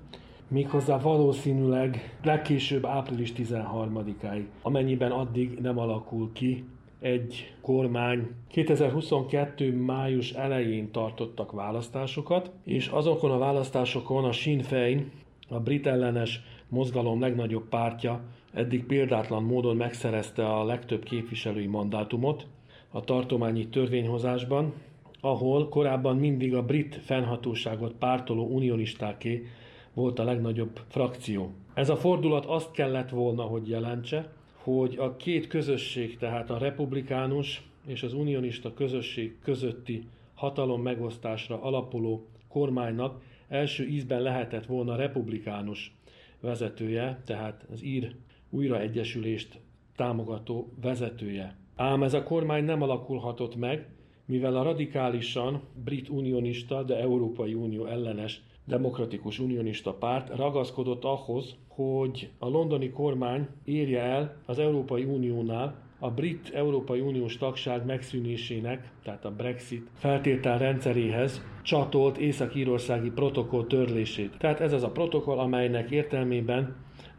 méghozzá valószínűleg legkésőbb április 13-áig, amennyiben addig nem alakul ki egy kormány. 2022. május elején tartottak választásokat, és azokon a választásokon a Sinn Féin, a brit ellenes mozgalom legnagyobb pártja eddig példátlan módon megszerezte a legtöbb képviselői mandátumot a tartományi törvényhozásban, ahol korábban mindig a brit fennhatóságot pártoló unionistáké volt a legnagyobb frakció. Ez a fordulat azt kellett volna, hogy jelentse, hogy a két közösség, tehát a republikánus és az unionista közösség közötti hatalom megosztásra alapuló kormánynak első ízben lehetett volna republikánus vezetője, tehát az ír újraegyesülést támogató vezetője. Ám ez a kormány nem alakulhatott meg, mivel a radikálisan brit unionista, de Európai Unió ellenes demokratikus unionista párt ragaszkodott ahhoz, hogy a londoni kormány érje el az Európai Uniónál a brit Európai Uniós tagság megszűnésének, tehát a Brexit feltételrendszeréhez csatolt észak-írországi protokoll törlését. Tehát ez az a protokoll, amelynek értelmében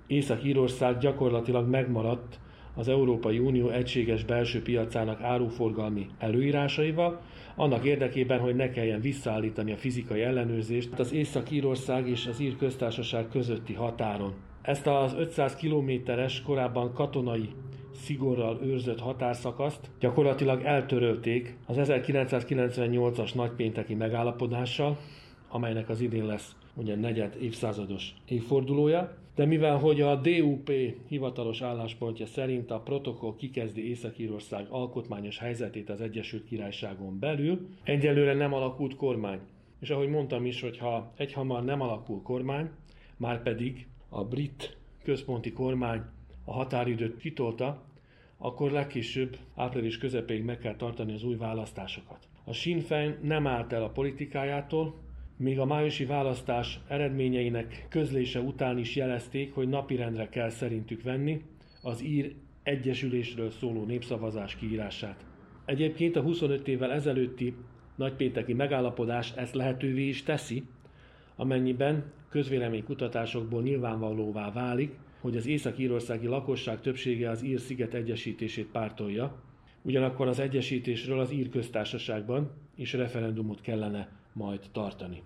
Észak-Írország gyakorlatilag megmaradt az Európai Unió egységes belső piacának áruforgalmi előírásaival, annak érdekében, hogy ne kelljen visszaállítani a fizikai ellenőrzést az Észak-Írország és az Ír Köztársaság közötti határon. Ezt az 500 kilométeres, korábban katonai szigorral őrzött határszakaszt gyakorlatilag eltörölték az 1998-as nagypénteki megállapodással, amelynek az idén lesz ugye negyed évszázados évfordulója, de mivel hogy a DUP hivatalos álláspontja szerint a protokoll kikezdi Észak-Írország alkotmányos helyzetét az Egyesült Királyságon belül, egyelőre nem alakult kormány. És ahogy mondtam is, hogyha egyhamar nem alakul kormány, márpedig a brit központi kormány a határidőt kitolta, akkor legkésőbb április közepéig meg kell tartani az új választásokat. A Sinn Féin nem állt el a politikájától, még a májusi választás eredményeinek közlése után is jelezték, hogy napirendre kell szerintük venni az ír egyesülésről szóló népszavazás kiírását. Egyébként a 25 évvel ezelőtti nagypénteki megállapodás ezt lehetővé is teszi, amennyiben közvéleménykutatásokból nyilvánvalóvá válik, hogy az észak-írországi lakosság többsége az ír sziget egyesítését pártolja, ugyanakkor az egyesítésről az ír köztársaságban is referendumot kellene majd tartani.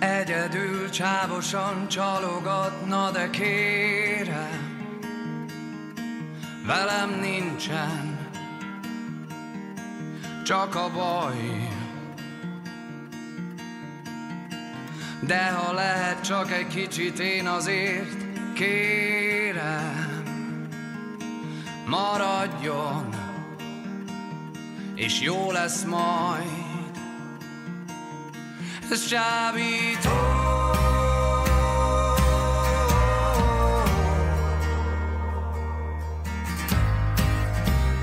Egyedül csávosan csalogatna, de kérem, velem nincsen csak a baj. De ha lehet csak egy kicsit, én azért kérem, maradjon, és jó lesz majd. Ez csábító,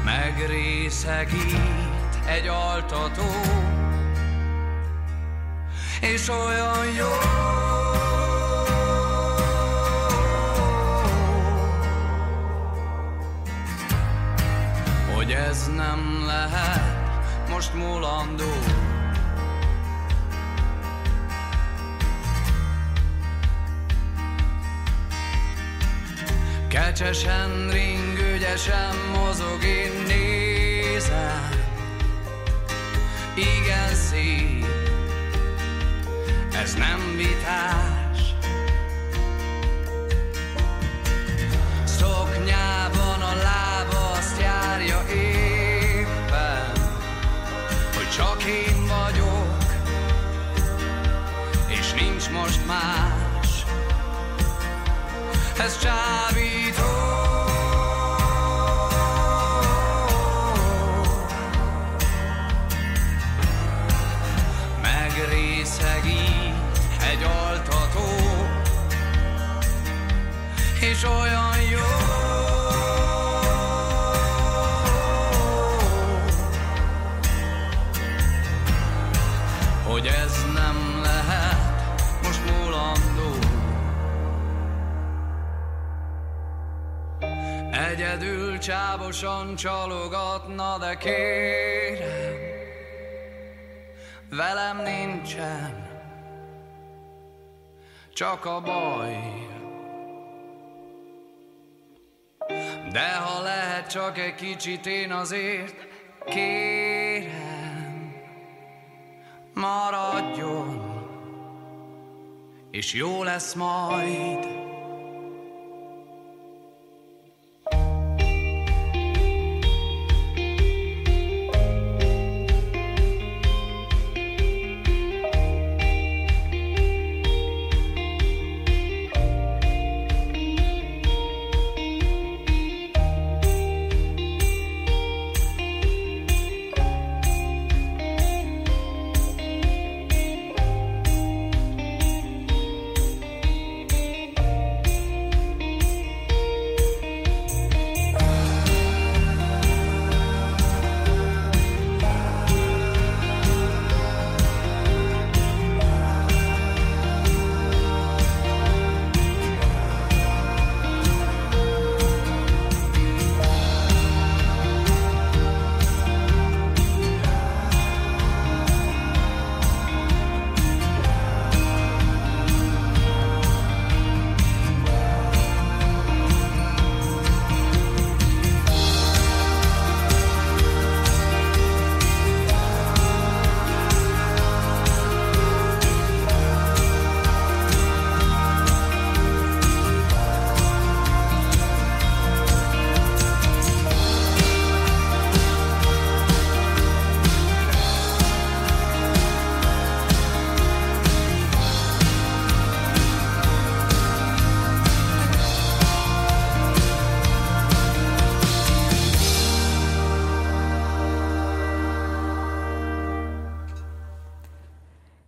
megrész segít egy altató, és olyan jó, hogy ez nem lehet most múlandó. Kecsesen ring, ügyesen mozog, én nézem, igen szép, ez nem vitás. Szoknyában a lába azt járja éppen, hogy csak én vagyok, és nincs most más. Ez csábító, megrészegít egy altató, és olyan jó, hogy ez nem lehet most múlandó. Egyedül csábosan csalogatna, de kérem, velem nincsen csak a baj. De ha lehet csak egy kicsit, én azért kérem, maradjon, és jó lesz majd.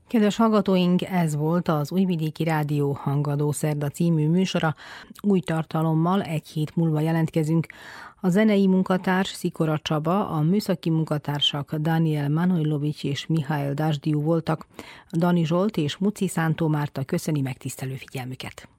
Kedves hallgatóink, ez volt az Újvidéki Rádió Hangadó Szerda című műsora. Új tartalommal egy hét múlva jelentkezünk. A zenei munkatárs Szikora Csaba, a műszaki munkatársak Daniel Manojlovics és Mihály Dásdiú voltak. Dani Zsolt és Muci Szántó Márta köszöni megtisztelő figyelmüket.